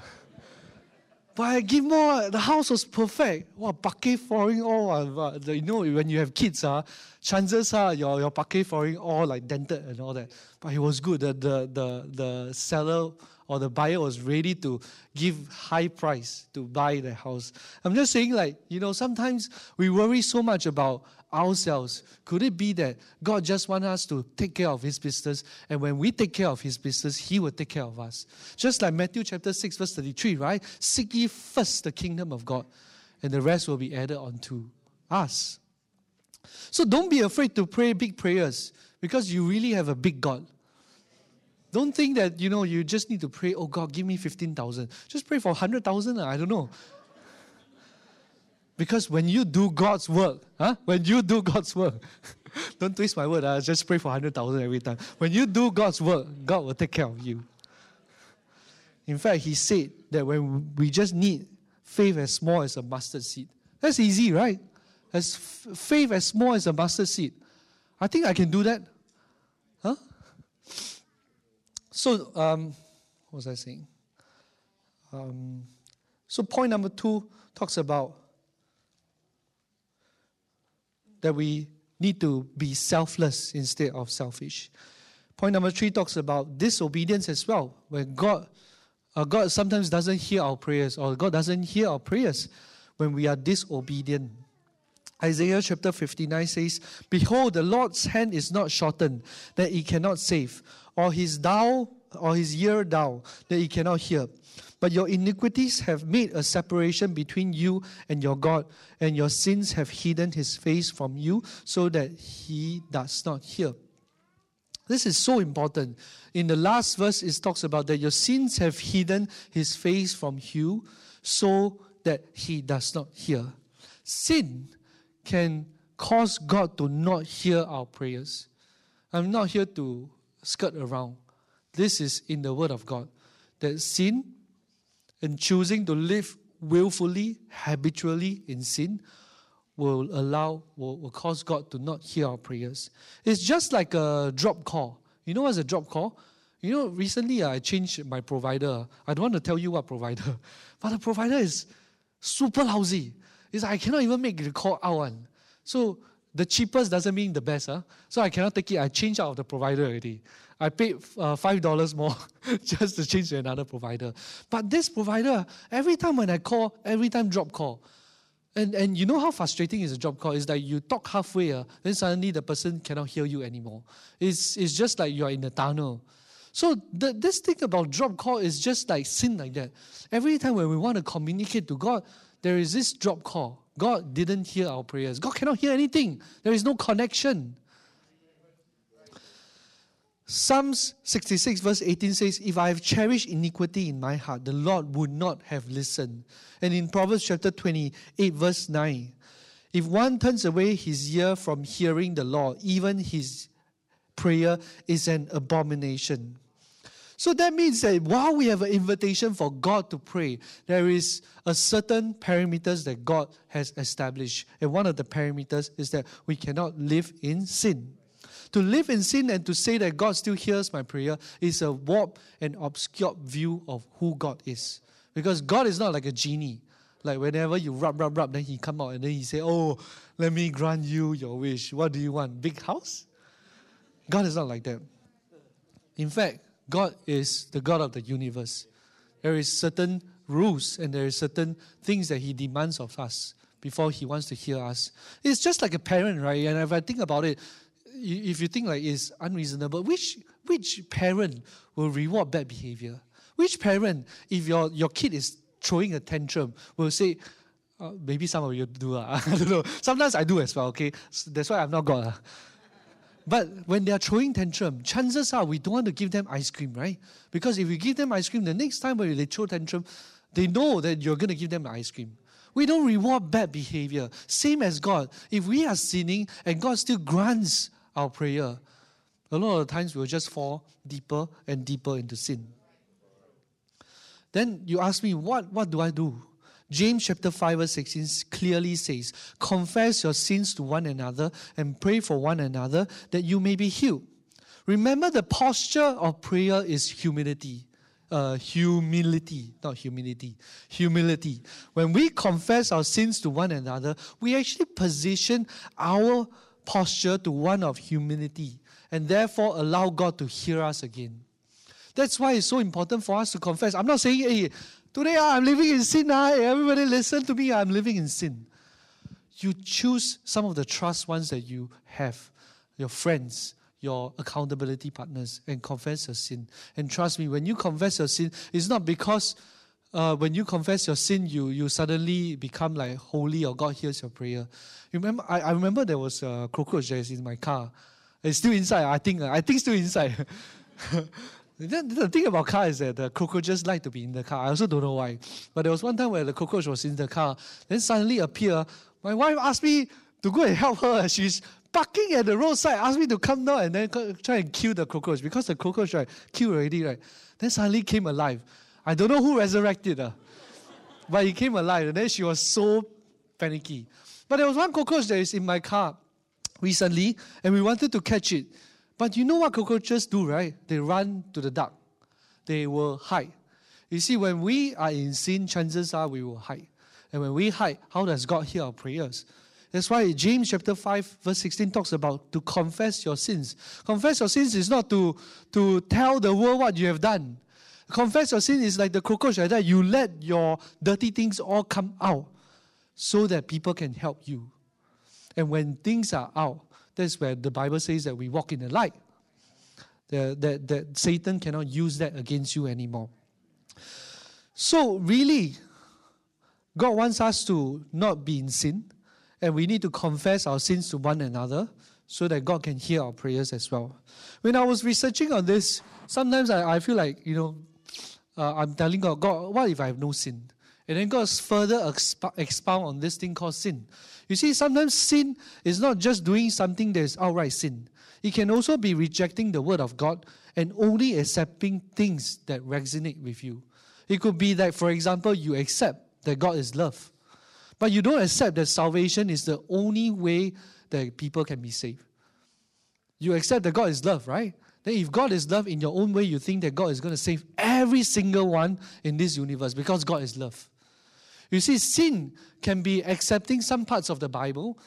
But I give more, the house was perfect. Wow, parquet flooring all. Uh, you know, when you have kids, uh, chances are your, your parquet flooring all like dented and all that. But it was good. The, the, the, the seller or the buyer was ready to give high price to buy the house. I'm just saying like, you know, sometimes we worry so much about ourselves. Could it be that God just wants us to take care of his business, and when we take care of his business, he will take care of us? Just like Matthew chapter six, verse thirty-three, right? Seek ye first the kingdom of God, and the rest will be added unto us. So don't be afraid to pray big prayers, because you really have a big God. Don't think that, you know, you just need to pray, oh God, give me fifteen thousand. Just pray for one hundred thousand, I don't know. Because when you do God's work, huh? when you do God's work, don't twist my word, I just pray for one hundred thousand every time. When you do God's work, God will take care of you. In fact, he said that when we just need faith as small as a mustard seed. That's easy, right? As f- faith as small as a mustard seed. I think I can do that. Huh? So, um, what was I saying? Um, so point number two talks about that we need to be selfless instead of selfish. Point number three talks about disobedience as well, where God, uh, God sometimes doesn't hear our prayers, or God doesn't hear our prayers when we are disobedient. Isaiah chapter fifty-nine says, "Behold, the Lord's hand is not shortened, that he cannot save, or his thou, or his ear dull, that he cannot hear. But your iniquities have made a separation between you and your God, and your sins have hidden his face from you so that he does not hear." This is so important. In the last verse, it talks about that your sins have hidden his face from you so that he does not hear. Sin can cause God to not hear our prayers. I'm not here to skirt around. This is in the Word of God, that sin and choosing to live willfully, habitually in sin, will allow, will, will cause God to not hear our prayers. It's just like a drop call. You know what's a drop call? You know, recently I changed my provider. I don't want to tell you what provider, but the provider is super lousy. It's like I cannot even make the call out one. So the cheapest doesn't mean the best. Huh? So I cannot take it. I changed out of the provider already. I paid uh, five dollars more just to change to another provider. But this provider, every time when I call, every time drop call. And and you know how frustrating is a drop call? It's like you talk halfway, uh, then suddenly the person cannot hear you anymore. It's, it's just like you're in a tunnel. So the, this thing about drop call is just like sin like that. Every time when we want to communicate to God, there is this drop call. God didn't hear our prayers. God cannot hear anything. There is no connection. Psalms sixty-six verse eighteen says, "If I have cherished iniquity in my heart, the Lord would not have listened." And in Proverbs chapter twenty-eight verse nine, "If one turns away his ear from hearing the Lord, even his prayer is an abomination." So that means that while we have an invitation for God to pray, there is a certain parameters that God has established. And one of the parameters is that we cannot live in sin. To live in sin and to say that God still hears my prayer is a warped and obscure view of who God is. Because God is not like a genie. Like whenever you rub, rub, rub, then he come out and then he say, oh, let me grant you your wish. What do you want? Big house? God is not like that. In fact, God is the God of the universe. There is certain rules and there is certain things that he demands of us before he wants to hear us. It's just like a parent, right? And if I think about it, if you think like it's unreasonable, which which parent will reward bad behavior? Which parent, if your, your kid is throwing a tantrum, will say, uh, maybe some of you do, uh, I don't know. Sometimes I do as well, okay? So that's why I'm not God. Uh. But when they are throwing tantrum, chances are we don't want to give them ice cream, right? Because if we give them ice cream, the next time when they throw tantrum, they know that you're going to give them ice cream. We don't reward bad behavior. Same as God. If we are sinning and God still grants our prayer, a lot of the times we'll just fall deeper and deeper into sin. Then you ask me, what, what do I do? James chapter five verse sixteen clearly says, confess your sins to one another and pray for one another that you may be healed. Remember, the posture of prayer is humility. Uh, humility, not humility, humility. When we confess our sins to one another, we actually position our posture to one of humility and therefore allow God to hear us again. That's why it's so important for us to confess. I'm not saying, hey, today ah, I'm living in sin. Ah, hey, everybody listen to me. I'm living in sin. You choose some of the trust ones that you have, your friends, your accountability partners, and confess your sin. And trust me, when you confess your sin, it's not because uh, when you confess your sin, you you suddenly become like holy or God hears your prayer. You remember, I, I remember there was a cockroach that is in my car. It's still inside, I think. I think still inside. The thing about car is that the cockroaches like to be in the car. I also don't know why. But there was one time where the cockroach was in the car, then suddenly appeared. My wife asked me to go and help her. She's parking at the roadside, asked me to come down and then try and kill the cockroach. Because the cockroach, right, killed already, right? Then suddenly came alive. I don't know who resurrected her. But he came alive. And then she was so panicky. But there was one cockroach that is in my car recently, and we wanted to catch it. But you know what cockroaches do, right? They run to the dark. They will hide. You see, when we are in sin, chances are we will hide. And when we hide, how does God hear our prayers? That's why James chapter five verse sixteen talks about to confess your sins. Confess your sins is not to, to tell the world what you have done. Confess your sin is like the cockroach like that. You let your dirty things all come out so that people can help you. And when things are out, that's where the Bible says that we walk in the light. That, that, that Satan cannot use that against you anymore. So really, God wants us to not be in sin. And we need to confess our sins to one another so that God can hear our prayers as well. When I was researching on this, sometimes I, I feel like, you know, uh, I'm telling God, God, what if I have no sin? And then God further exp- expound on this thing called sin. You see, sometimes sin is not just doing something that is outright sin. It can also be rejecting the word of God and only accepting things that resonate with you. It could be that, for example, you accept that God is love, but you don't accept that salvation is the only way that people can be saved. You accept that God is love, right? Then if God is love in your own way, you think that God is going to save every single one in this universe because God is love. You see, sin can be accepting some parts of the Bible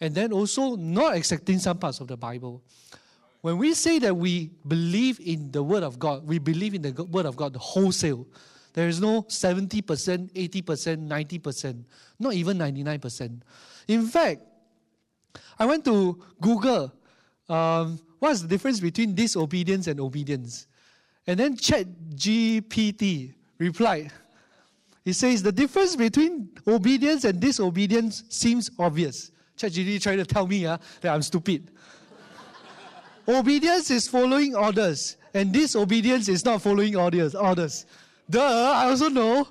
and then also not accepting some parts of the Bible. When we say that we believe in the Word of God, we believe in the Word of God wholesale. There is no seventy percent, eighty percent, ninety percent, not even ninety-nine percent. In fact, I went to Google, um, what's the difference between disobedience and obedience? And then ChatGPT replied. It says the difference between obedience and disobedience seems obvious. ChatGPT tried to tell me uh, that I'm stupid. Obedience is following orders, and disobedience is not following orders. Orders. Duh, I also know.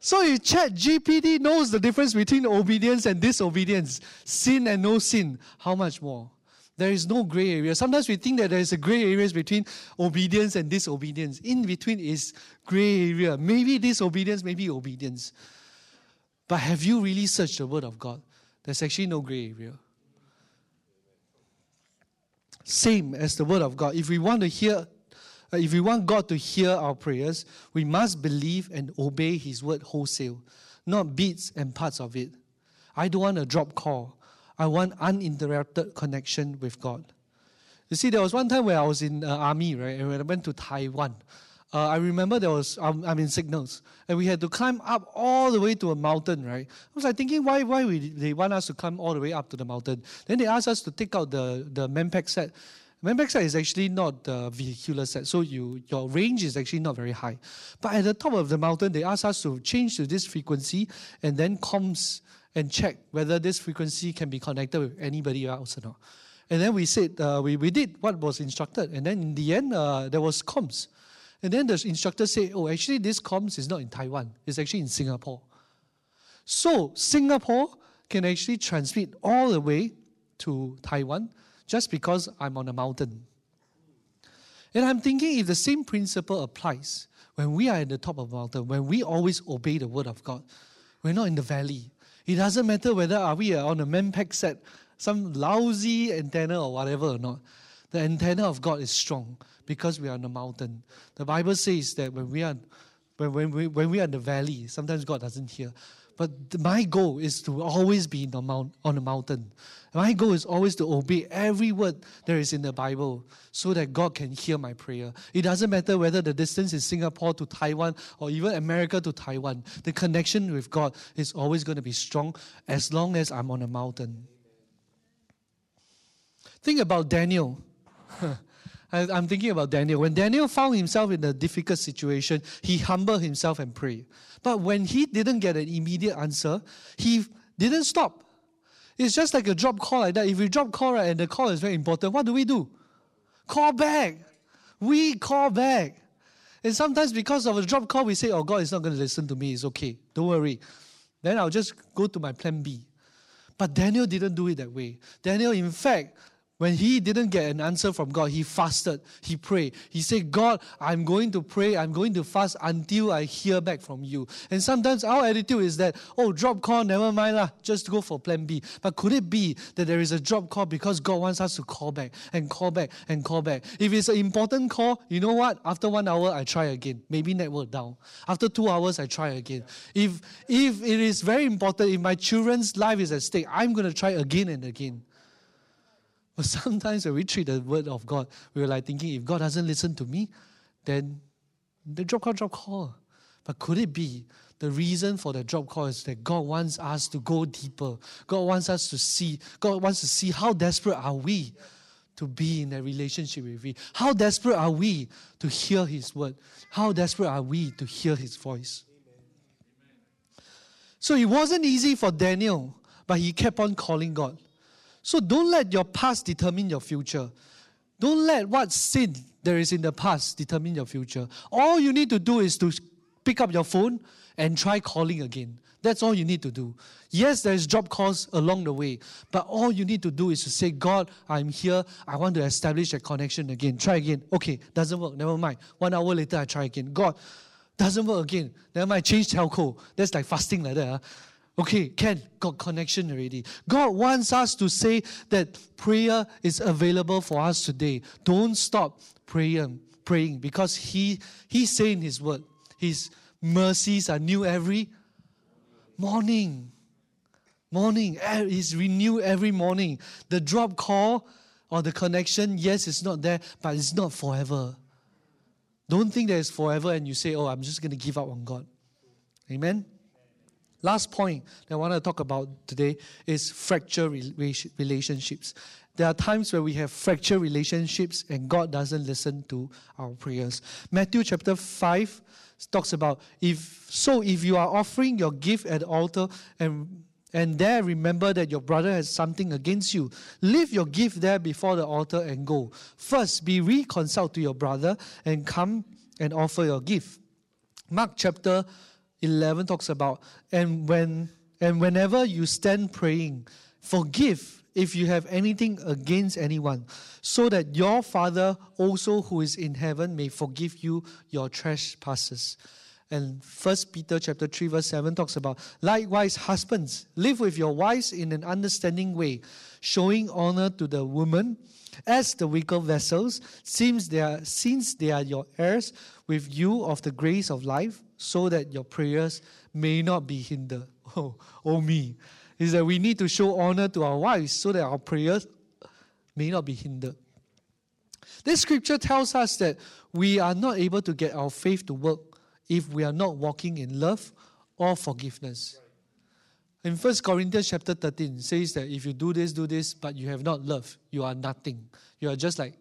So if ChatGPT knows the difference between obedience and disobedience, sin and no sin, how much more? There is no gray area. Sometimes we think that there is a gray area between obedience and disobedience. In between is gray area. Maybe disobedience, maybe obedience. But have you really searched the Word of God? There's actually no gray area. Same as the Word of God. If we want to hear But if we want God to hear our prayers, we must believe and obey His word wholesale, not bits and parts of it. I don't want a drop call. I want uninterrupted connection with God. You see, there was one time where I was in uh, army, right? And when I went to Taiwan, uh, I remember there was, um, I'm in signals, and we had to climb up all the way to a mountain, right? I was like thinking, why why we, they want us to climb all the way up to the mountain? Then they asked us to take out the, the MANPACK set. MANPACK set is actually not the vehicular set, so you your range is actually not very high. But at the top of the mountain, they asked us to change to this frequency and then comms and check whether this frequency can be connected with anybody else or not. And then we said, uh, we, we did what was instructed. And then in the end, uh, there was comms. And then the instructor said, oh, actually this comms is not in Taiwan. It's actually in Singapore. So Singapore can actually transmit all the way to Taiwan just because I'm on a mountain. And I'm thinking if the same principle applies when we are at the top of the mountain, when we always obey the word of God, we're not in the valley. It doesn't matter whether are we on a MANPACK set, some lousy antenna or whatever or not. The antenna of God is strong because we are on a mountain. The Bible says that when we are when, when we when we are in the valley, sometimes God doesn't hear. But my goal is to always be in the mount, on a mountain. My goal is always to obey every word there is in the Bible so that God can hear my prayer. It doesn't matter whether the distance is Singapore to Taiwan or even America to Taiwan. The connection with God is always going to be strong as long as I'm on a mountain. Think about Daniel. I'm thinking about Daniel. When Daniel found himself in a difficult situation, he humbled himself and prayed. But when he didn't get an immediate answer, he didn't stop. It's just like a drop call like that. If you drop call, right, and the call is very important, what do we do? Call back. We call back. And sometimes because of a drop call, we say, oh, God is not going to listen to me. It's okay. Don't worry. Then I'll just go to my plan B. But Daniel didn't do it that way. Daniel, in fact, when he didn't get an answer from God, he fasted, he prayed. He said, God, I'm going to pray, I'm going to fast until I hear back from you. And sometimes our attitude is that, oh, drop call, never mind lah, just go for plan B. But could it be that there is a drop call because God wants us to call back and call back and call back? If it's an important call, you know what? After one hour, I try again. Maybe network down. After two hours, I try again. If, if it is very important, if my children's life is at stake, I'm going to try again and again. But sometimes when we treat the word of God, we're like thinking, if God doesn't listen to me, then the drop call, drop call. But could it be the reason for the drop call is that God wants us to go deeper? God wants us to see. God wants to see how desperate are we to be in a relationship with Him. How desperate are we to hear His word? How desperate are we to hear His voice? So it wasn't easy for Daniel, but he kept on calling God. So don't let your past determine your future. Don't let what sin there is in the past determine your future. All you need to do is to pick up your phone and try calling again. That's all you need to do. Yes, there's drop calls along the way, but all you need to do is to say, God, I'm here. I want to establish a connection again. Try again. Okay, doesn't work. Never mind. One hour later, I try again. God, doesn't work again. Never mind. Change telco. That's like fasting like that. Huh? Okay, can, got connection already. God wants us to say that prayer is available for us today. Don't stop praying, praying because He He said in His word, His mercies are new every morning. Morning, is renewed every morning. The drop call or the connection, yes, it's not there, but it's not forever. Don't think that it's forever and you say, oh, I'm just going to give up on God. Amen? Last point that I want to talk about today is fractured relationships. There are times where we have fractured relationships and God doesn't listen to our prayers. Matthew chapter five talks about, if so if you are offering your gift at the altar and, and there remember that your brother has something against you, leave your gift there before the altar and go. First, be reconciled to your brother and come and offer your gift. Mark chapter eleven talks about, and when and whenever you stand praying, forgive if you have anything against anyone, so that your Father also who is in heaven may forgive you your trespasses. And First Peter chapter three verse seven talks about, likewise, husbands, live with your wives in an understanding way, showing honor to the woman as the weaker vessels, since they are, since they are your heirs with you of the grace of life, so that your prayers may not be hindered. Oh, oh me. Is that we need to show honor to our wives so that our prayers may not be hindered. This scripture tells us that we are not able to get our faith to work if we are not walking in love or forgiveness. In First Corinthians chapter thirteen, it says that if you do this, do this, but you have not love, you are nothing. You are just like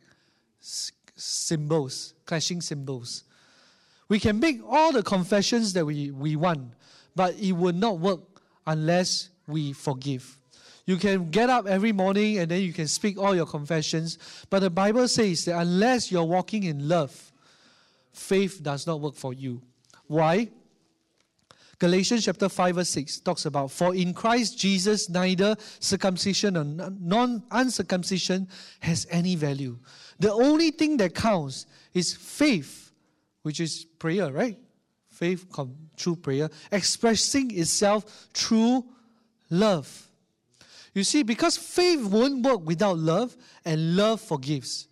symbols, clashing symbols. We can make all the confessions that we, we want, but it will not work unless we forgive. You can get up every morning and then you can speak all your confessions, but the Bible says that unless you're walking in love, faith does not work for you. Why? Galatians chapter five verse six talks about, for in Christ Jesus neither circumcision or non-uncircumcision has any value. The only thing that counts is faith, which is prayer, right? Faith through prayer, expressing itself through love. You see, because faith won't work without love, and love forgives.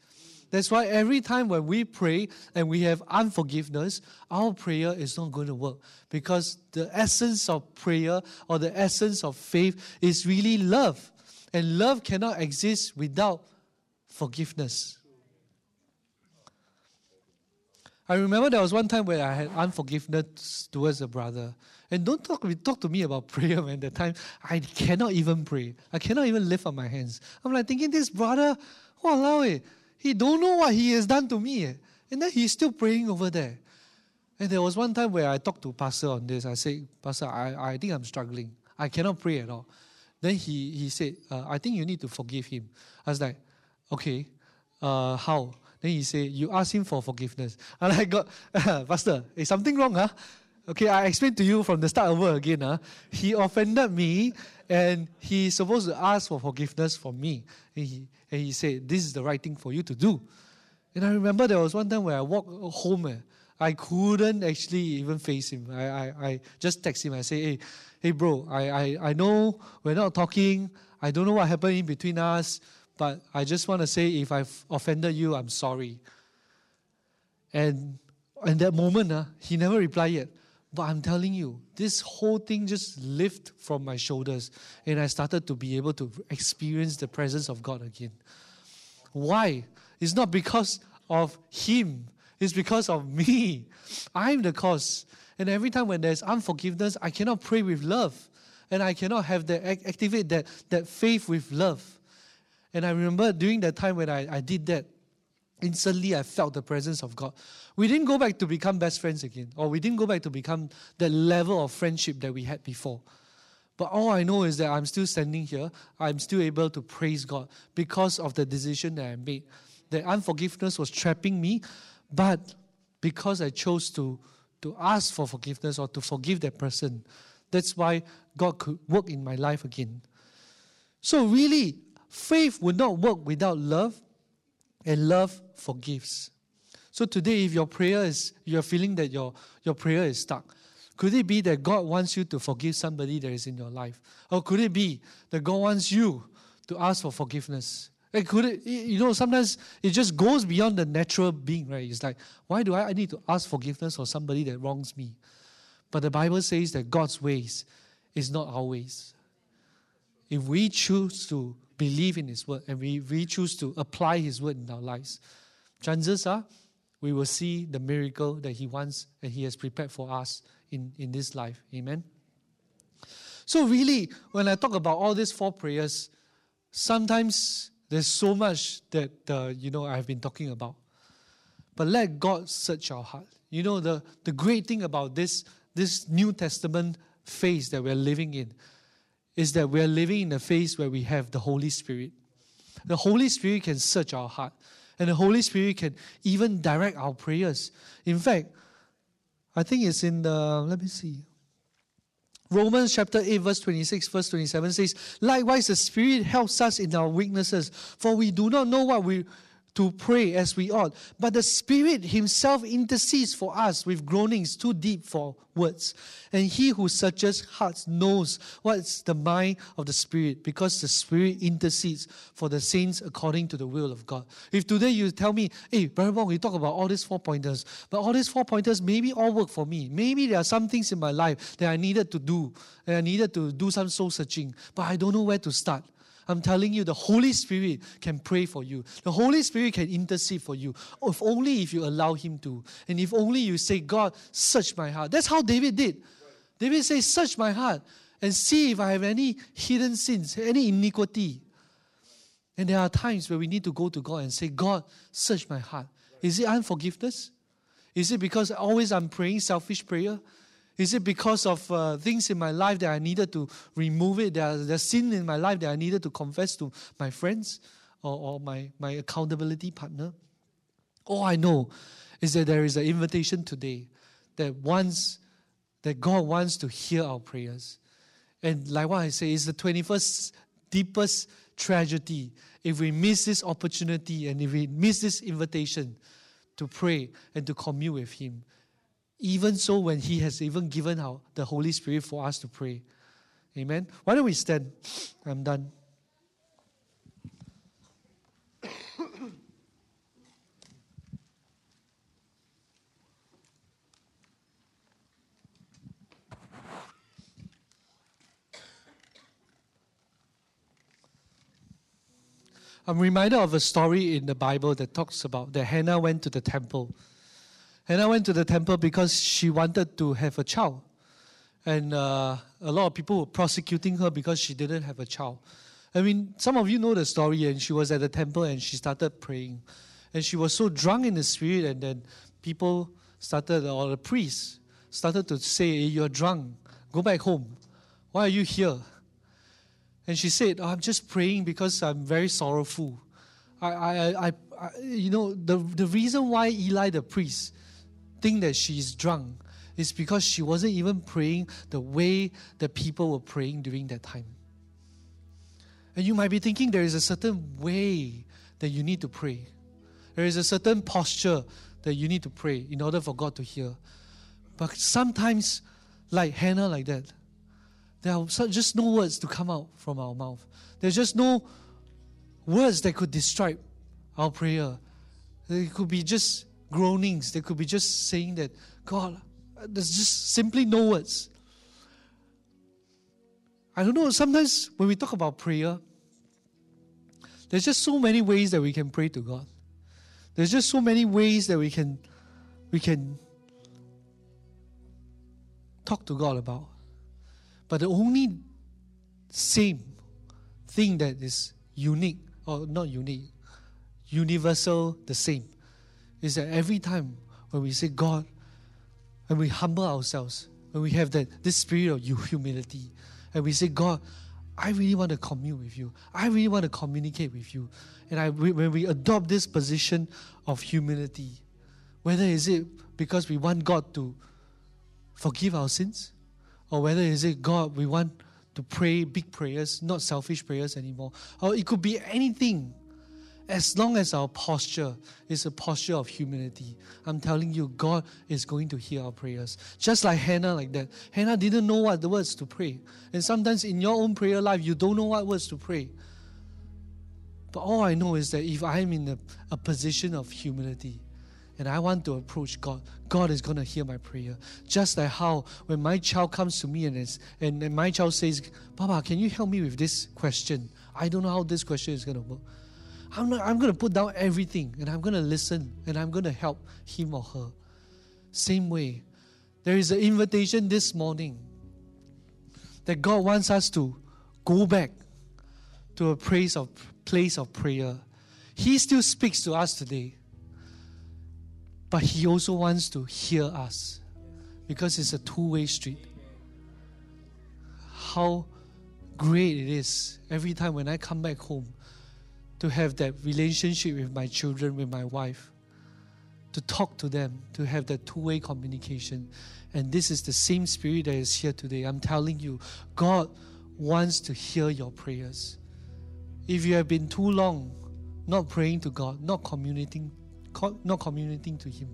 That's why every time when we pray and we have unforgiveness, our prayer is not going to work, because the essence of prayer or the essence of faith is really love, and love cannot exist without forgiveness. I remember there was one time where I had unforgiveness towards a brother. And don't talk, talk to me about prayer, man. That time, I cannot even pray. I cannot even lift up my hands. I'm like thinking, this brother, walao eh, he don't know what he has done to me. Eh. And then he's still praying over there. And there was one time where I talked to Pastor on this. I said, Pastor, I, I think I'm struggling. I cannot pray at all. Then he, he said, uh, I think you need to forgive him. I was like, okay, uh, how? Then he said, you ask him for forgiveness. And I got, Pastor, is something wrong? Huh? Okay, I explained to you from the start over again. Huh? He offended me and he's supposed to ask for forgiveness from me. And he, and he said, this is the right thing for you to do. And I remember there was one time where I walked home. Eh, I couldn't actually even face him. I, I, I just text him. I say, hey, hey bro, I, I, I know we're not talking. I don't know what happened in between us. But I just want to say, if I've offended you, I'm sorry. And in that moment, uh, he never replied yet. But I'm telling you, this whole thing just lifted from my shoulders. And I started to be able to experience the presence of God again. Why? It's not because of him. It's because of me. I'm the cause. And every time when there's unforgiveness, I cannot pray with love. And I cannot have that activate that, that faith with love. And I remember during that time when I, I did that, instantly I felt the presence of God. We didn't go back to become best friends again, or we didn't go back to become the level of friendship that we had before. But all I know is that I'm still standing here. I'm still able to praise God because of the decision that I made. The unforgiveness was trapping me, but because I chose to, to ask for forgiveness or to forgive that person, that's why God could work in my life again. So really, faith would not work without love, and love forgives. So today, if your prayer is, you're feeling that your, your prayer is stuck, could it be that God wants you to forgive somebody that is in your life? Or could it be that God wants you to ask for forgiveness? And could it, you know, sometimes it just goes beyond the natural being, right? It's like, why do I, I need to ask forgiveness for somebody that wrongs me? But the Bible says that God's ways is not our ways. If we choose to believe in His Word, and we, we choose to apply His Word in our lives, chances are we will see the miracle that He wants and He has prepared for us in, in this life. Amen? So really, when I talk about all these four prayers, sometimes there's so much that, uh, you know, I've been talking about. But let God search our heart. You know, the, the great thing about this, this New Testament phase that we're living in is that we are living in a phase where we have the Holy Spirit. The Holy Spirit can search our heart. And the Holy Spirit can even direct our prayers. In fact, I think it's in the, let me see. Romans chapter eight, verse twenty-six, verse twenty-seven says, likewise, the Spirit helps us in our weaknesses, for we do not know what we to pray as we ought. But the Spirit himself intercedes for us with groanings too deep for words. And he who searches hearts knows what is the mind of the Spirit, because the Spirit intercedes for the saints according to the will of God. If today you tell me, hey, Brother Wong, we talk about all these four pointers, but all these four pointers maybe all work for me. Maybe there are some things in my life that I needed to do, and I needed to do some soul searching, but I don't know where to start. I'm telling you, the Holy Spirit can pray for you. The Holy Spirit can intercede for you, if only if you allow him to. And if only you say, God, search my heart. That's how David did. Right. David said, search my heart and see if I have any hidden sins, any iniquity. And there are times where we need to go to God and say, God, search my heart. Right. Is it unforgiveness? Is it because always I'm praying selfish prayer? Is it because of uh, things in my life that I needed to remove it? There's there sin in my life that I needed to confess to my friends or, or my, my accountability partner? All I know is that there is an invitation today that wants, that God wants to hear our prayers. And like what I say, it's the twenty-first deepest tragedy if we miss this opportunity and if we miss this invitation to pray and to commune with him. Even so, when he has even given out the Holy Spirit for us to pray. Amen. Why don't we stand? I'm done. I'm reminded of a story in the Bible that talks about that Hannah went to the temple. Hannah went to the temple because she wanted to have a child. And uh, a lot of people were prosecuting her because she didn't have a child. I mean, some of you know the story, and she was at the temple and she started praying. And she was so drunk in the spirit, and then people started, or the priests started to say, hey, you're drunk, go back home. Why are you here? And she said, oh, I'm just praying because I'm very sorrowful. I, I, I, I, you know, the, the reason why Eli the priest think that she is drunk is because she wasn't even praying the way that people were praying during that time. And you might be thinking there is a certain way that you need to pray. There is a certain posture that you need to pray in order for God to hear. But sometimes, like Hannah like that, there are just no words to come out from our mouth. There's just no words that could describe our prayer. It could be just groanings. They could be just saying that, God, there's just simply no words. I don't know, sometimes when we talk about prayer, there's just so many ways that we can pray to God. There's just so many ways that we can we can talk to God about. But the only same thing that is unique, or not unique, universal, the same, is that every time when we say, God, and we humble ourselves, when we have that this spirit of humility, and we say, God, I really want to commune with you. I really want to communicate with you. And I, when we adopt this position of humility, whether is it because we want God to forgive our sins, or whether is it, God, we want to pray big prayers, not selfish prayers anymore, or it could be anything, as long as our posture is a posture of humility, I'm telling you, God is going to hear our prayers. Just like Hannah like that. Hannah didn't know what the words to pray. And sometimes in your own prayer life, you don't know what words to pray. But all I know is that if I'm in a, a position of humility and I want to approach God, God is going to hear my prayer. Just like how when my child comes to me and, is, and, and my child says, Papa, can you help me with this question? I don't know how this question is going to work. I'm, not, I'm going to put down everything and I'm going to listen and I'm going to help him or her. Same way, there is an invitation this morning that God wants us to go back to a place of, place of prayer. He still speaks to us today, but he also wants to hear us because it's a two-way street. How great it is every time when I come back home to have that relationship with my children, with my wife, to talk to them, to have that two-way communication. And this is the same spirit that is here today. I'm telling you, God wants to hear your prayers. If you have been too long not praying to God, not communicating, not communicating to Him,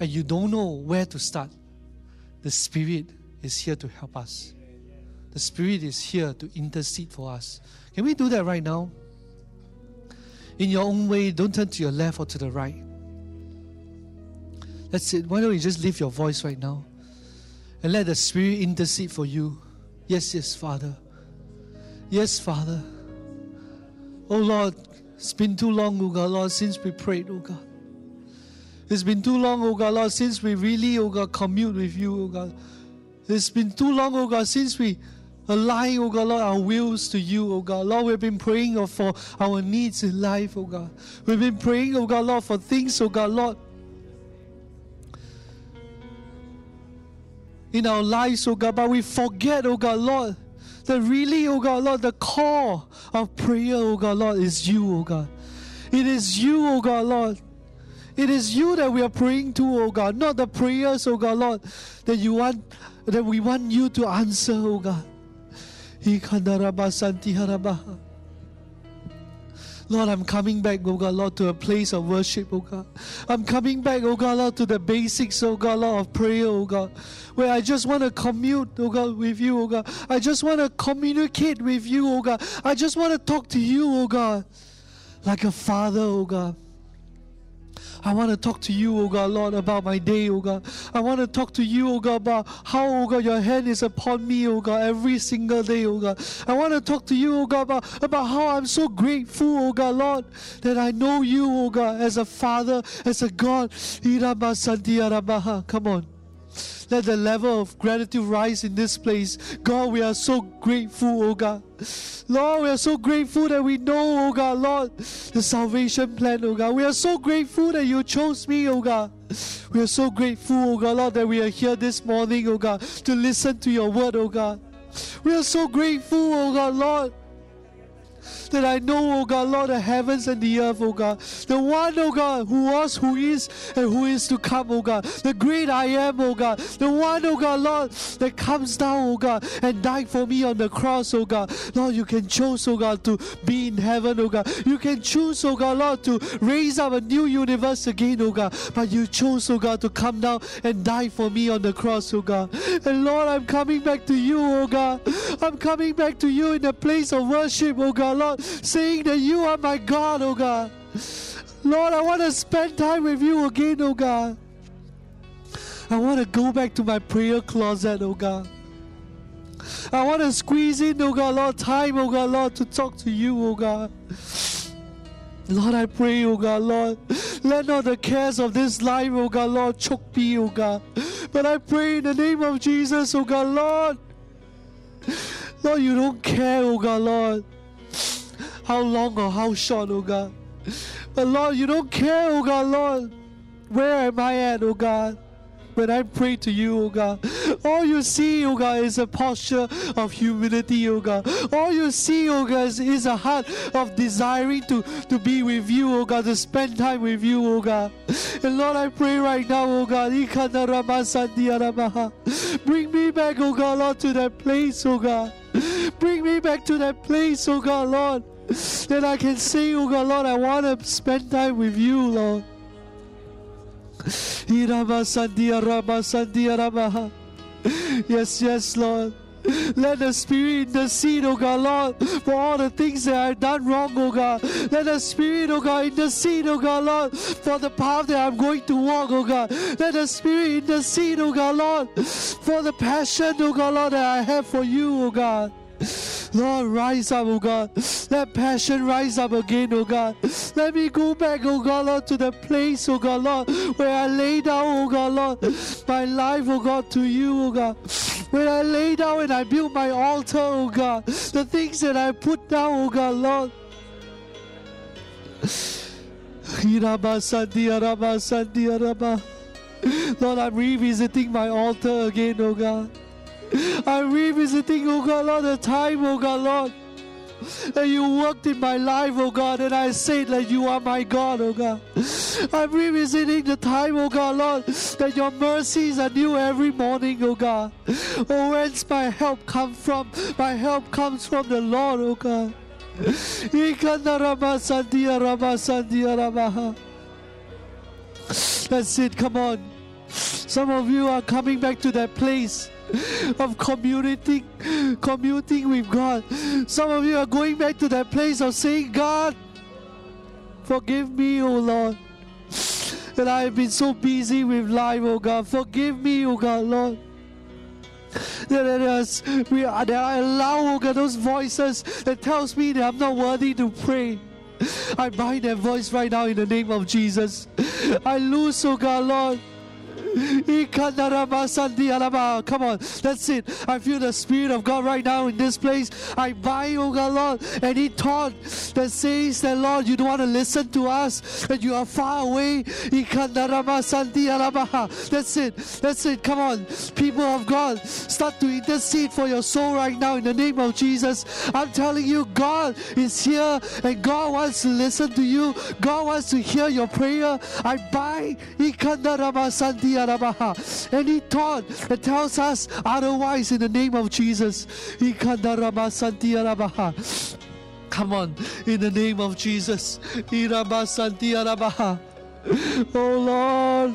and you don't know where to start, the Spirit is here to help us. The Spirit is here to intercede for us. Can we do that right now? In your own way, don't turn to your left or to the right. That's it. Why don't you just lift your voice right now and let the Spirit intercede for you. Yes, yes, Father. Yes, Father. Oh, Lord, it's been too long, oh God, Lord, since we prayed, oh God. It's been too long, oh God, Lord, since we really, oh God, commune with you, oh God. It's been too long, oh God, since we align, oh God, Lord, our wills to you, oh God. Lord, we've been praying, oh, for our needs in life, oh God. We've been praying, oh God, Lord, for things, oh God, Lord, in our lives, oh God, but we forget, oh God, Lord, that really, oh God, Lord, the core of prayer, oh God, Lord, is you, oh God. It is you, oh God, Lord. It is you that we are praying to, oh God, not the prayers, oh God, Lord, that you want, that we want you to answer, oh God. Lord, I'm coming back, oh God, Lord, to a place of worship, oh God. I'm coming back, oh God, Lord, to the basics, oh God, Lord, of prayer, oh God, where I just want to commute, oh God, with you, oh God. I just want to communicate with you, oh God. I just want to talk to you, oh God, like a father, oh God. I want to talk to you, oh God, Lord, about my day, oh God. I want to talk to you, oh God, about how, oh God, your hand is upon me, oh God, every single day, oh God. I want to talk to you, oh God, about, about how I'm so grateful, oh God, Lord, that I know you, oh God, as a Father, as a God. Come on. Let the level of gratitude rise in this place. God, we are so grateful, oh God. Lord, we are so grateful that we know, oh God, Lord, the salvation plan, oh God. We are so grateful that you chose me, oh God. We are so grateful, oh God, Lord, that we are here this morning, oh God, to listen to your word, oh God. We are so grateful, oh God, Lord, that I know, oh God, Lord, the heavens and the earth, oh God. The one, oh God, who was, who is, and who is to come, oh God. The great I am, oh God. The one, oh God, Lord, that comes down, oh God, and died for me on the cross, oh God. Lord, you can choose, oh God, to be in heaven, oh God. You can choose, oh God, Lord, to raise up a new universe again, oh God. But you chose, oh God, to come down and die for me on the cross, oh God. And Lord, I'm coming back to you, oh God. I'm coming back to you in the place of worship, oh God, Lord, saying that you are my God, oh God. Lord, I want to spend time with you again, oh God. I want to go back to my prayer closet, oh God. I want to squeeze in, oh God, Lord, time, oh God, Lord, to talk to you, oh God. Lord, I pray, oh God, Lord, let not the cares of this life, oh God, Lord, choke me, oh God. But I pray in the name of Jesus, oh God, Lord, Lord, you don't care, oh God, Lord, how long or how short, oh God. But Lord, you don't care, oh God, Lord, where am I at, oh God, when I pray to you, oh God. All you see, oh God, is a posture of humility, oh God. All you see, oh God, is, is a heart of desiring to, to be with you, oh God, to spend time with you, oh God. And Lord, I pray right now, oh God, bring me back, oh God, Lord, to that place, oh God. Bring me back to that place, oh God, Lord, that I can say, oh God, Lord, I want to spend time with you, Lord. Yes, yes, Lord. Let the Spirit intercede, oh God, Lord, for all the things that I've done wrong, oh God. Let the Spirit, oh God, intercede, oh God, Lord, for the path that I'm going to walk, oh God. Let the Spirit intercede, oh God, Lord, for the passion, oh God, Lord, that I have for you, oh God. Lord, rise up, oh God. Let passion rise up again, oh God. Let me go back, oh God, Lord, to the place, oh God, Lord, where I lay down, oh God, Lord, my life, oh God, to you, oh God. When I lay down and I build my altar, oh God, the things that I put down, oh God, Lord. Lord, I'm revisiting my altar again, oh God. I'm revisiting, oh God, Lord, the time, oh God, Lord, that you worked in my life, oh God, and I said that you are my God, oh God. I'm revisiting the time, oh God, Lord, that your mercies are new every morning, oh God. Oh, whence my help come from? My help comes from the Lord, oh God. That's it, come on. Some of you are coming back to that place of commuting, commuting with God. Some of you are going back to that place of saying, God, forgive me, O Lord, that I have been so busy with life, O God. Forgive me, O God, Lord. That, we are, that I allow, O God, those voices that tells me that I'm not worthy to pray. I bind that voice right now in the name of Jesus. I lose, O God, Lord. Come on, that's it. I feel the Spirit of God right now in this place. I bind, O God, Lord, any thought that says that, Lord, you don't want to listen to us, that you are far away. That's it, that's it. Come on, people of God, start to intercede for your soul right now in the name of Jesus. I'm telling you, God is here and God wants to listen to you. God wants to hear your prayer. I bind any thought that tells us otherwise in the name of Jesus. Come on, in the name of Jesus. Oh Lord.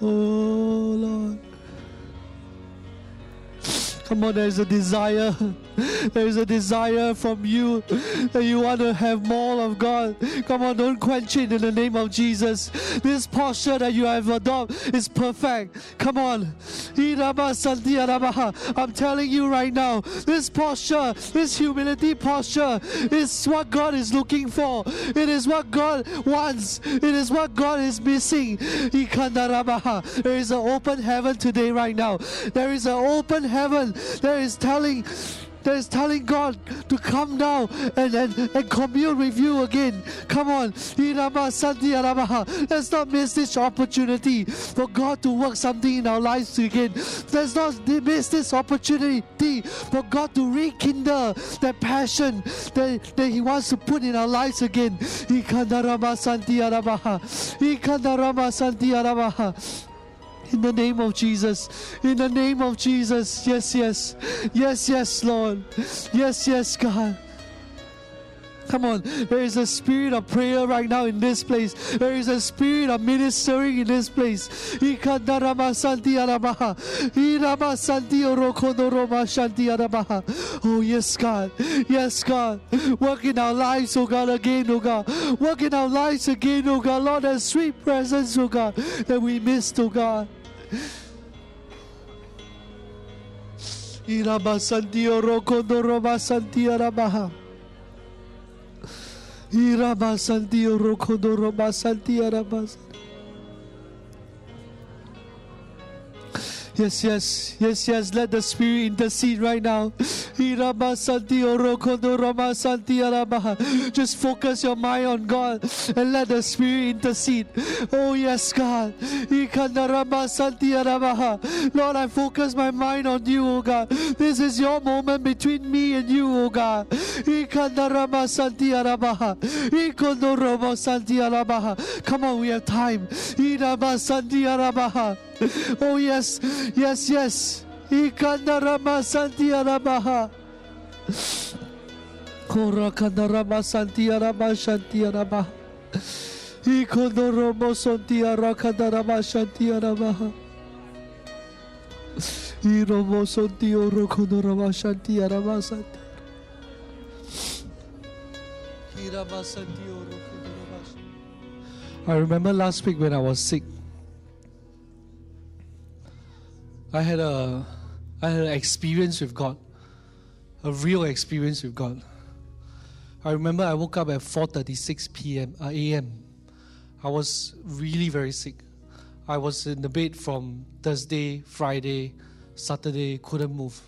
Oh Lord, come on, there is a desire, there is a desire from you that you want to have more of God. Come on, don't quench it in the name of Jesus. This posture that you have adopted is perfect. Come on, I'm telling you right now, this posture, this humility posture is what God is looking for. It is what God wants. It is what God is missing. There is an open heaven today right now. There is an open heaven that is telling that is telling God to come down and, and, and commune with you again. Come on. Let's not miss this opportunity for God to work something in our lives again. Let's not miss this opportunity for God to rekindle that passion that, that He wants to put in our lives again. In the name of Jesus. In the name of Jesus. Yes, yes. Yes, yes, Lord. Yes, yes, God. Come on, there is a spirit of prayer right now in this place. There is a spirit of ministering in this place. Oh yes, God. Yes, God. Work in our lives, oh God, again, oh God. Work in our lives again, oh God. Lord, that sweet presence, oh God, that we missed, oh God. Yes, yes, yes, yes. Let the Spirit intercede right now. Just focus your mind on God and let the Spirit intercede. Oh, yes, God. Lord, I focus my mind on you, oh God. This is your moment between me and you, oh God. Come on, we have time. Oh yes, yes, yes. Ikandarama Santi Arabaha. Korakandarama Santi Araba Shanti Arabaha. Ikondoromo Santi Arakadarama Shanti Arabaha. Iromo Santi Orokondorama Shanti Araba Santi. Iraba Santi Orokondorama Shanti. I remember last week when I was sick. I had a, I had an experience with God, a real experience with God. I remember I woke up at four thirty-six p m, uh, a m I was really very sick. I was in the bed from Thursday, Friday, Saturday, couldn't move.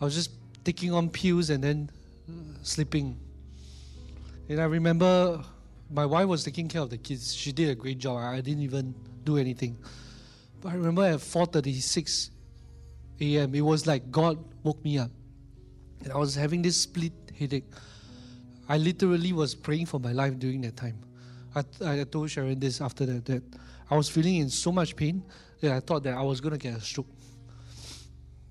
I was just taking on pills and then sleeping. And I remember my wife was taking care of the kids. She did a great job. I didn't even do anything. I remember at four thirty-six a m, it was like God woke me up. And I was having this split headache. I literally was praying for my life during that time. I, I told Sharon this after that, that I was feeling in so much pain that I thought that I was going to get a stroke.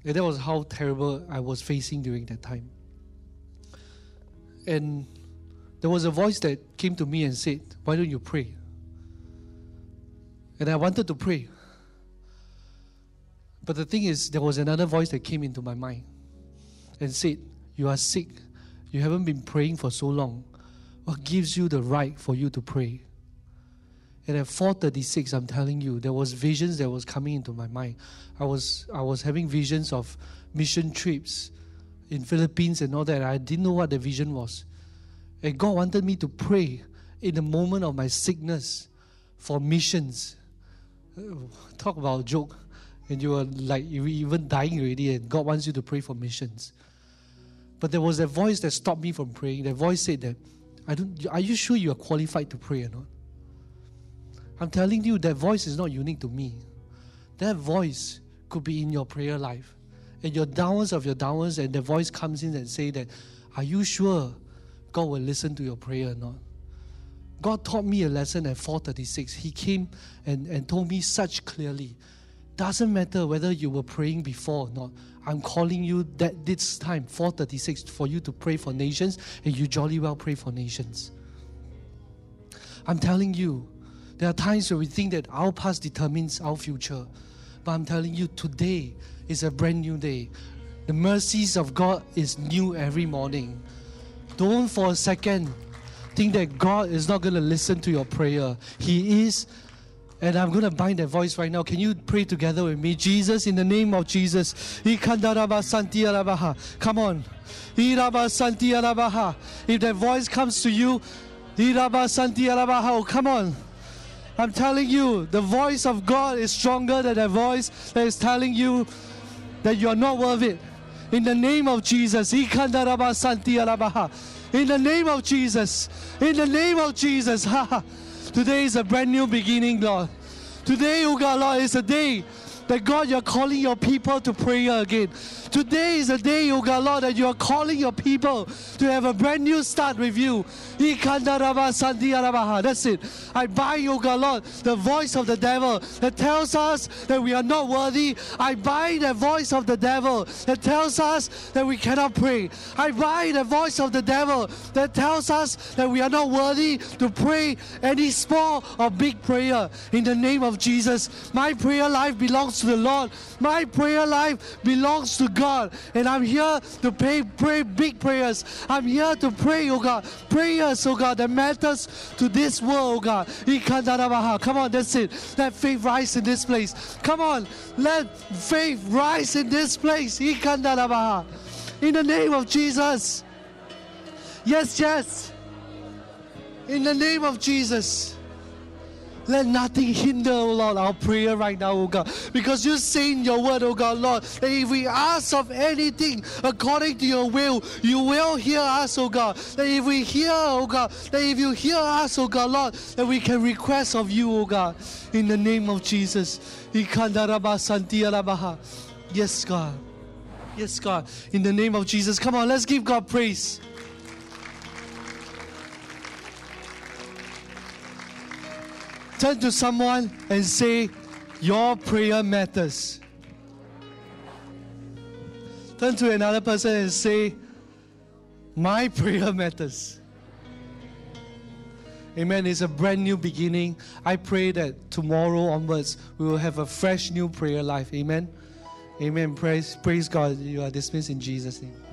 And that was how terrible I was facing during that time. And there was a voice that came to me and said, why don't you pray? And I wanted to pray. But the thing is, there was another voice that came into my mind and said, you are sick. You haven't been praying for so long. What gives you the right for you to pray? And at four thirty-six, I'm telling you, there was visions that was coming into my mind. I was I was having visions of mission trips in Philippines and all that. I didn't know what the vision was. And God wanted me to pray in the moment of my sickness for missions. Talk about a joke. And you were like, you were even dying already, and God wants you to pray for missions. But there was a voice that stopped me from praying. That voice said that, I don't, are you sure you are qualified to pray or not? I'm telling you, that voice is not unique to me. That voice could be in your prayer life. And your downwards of your downwards, and the voice comes in and say that, are you sure God will listen to your prayer or not? God taught me a lesson at four thirty-six. He came and, and told me such clearly. Doesn't matter whether you were praying before or not. I'm calling you that this time, four thirty-six, for you to pray for nations, and you jolly well pray for nations. I'm telling you, there are times where we think that our past determines our future. But I'm telling you, today is a brand new day. The mercies of God is new every morning. Don't for a second think that God is not going to listen to your prayer. He is. And I'm going to bind that voice right now. Can you pray together with me? Jesus, in the name of Jesus. Come on. If that voice comes to you, oh, come on. I'm telling you, the voice of God is stronger than the voice that is telling you that you're not worth it. In the name of Jesus. In the name of Jesus. In the name of Jesus. Today is a brand new beginning, Lord. Today, oh God, Lord, is a day that, God, you're calling your people to prayer again. Today is a day, oh God, Lord, that you're calling your people to have a brand new start with you. That's it. I bind, oh God, Lord, the voice of the devil that tells us that we are not worthy. I bind the voice of the devil that tells us that we cannot pray. I bind the voice of the devil that tells us that we are not worthy to pray any small or big prayer. In the name of Jesus, my prayer life belongs to to the Lord. My prayer life belongs to God, and I'm here to pray, pray big prayers. I'm here to pray, oh God, prayers, oh God, that matters to this world, oh God. Come on, that's it. Let faith rise in this place. Come on, let faith rise in this place. In the name of Jesus. Yes, yes. In the name of Jesus. Let nothing hinder, oh Lord, our prayer right now, oh God. Because you say in your word, oh God, Lord, that if we ask of anything according to your will, you will hear us, oh God. That if we hear, oh God, that if you hear us, oh God, Lord, that we can request of you, oh God. In the name of Jesus. Yes, God. Yes, God. In the name of Jesus. Come on, let's give God praise. Turn to someone and say, your prayer matters. Turn to another person and say, my prayer matters. Amen. It's a brand new beginning. I pray that tomorrow onwards, we will have a fresh new prayer life. Amen. Amen. Praise, praise God. You are dismissed in Jesus' name.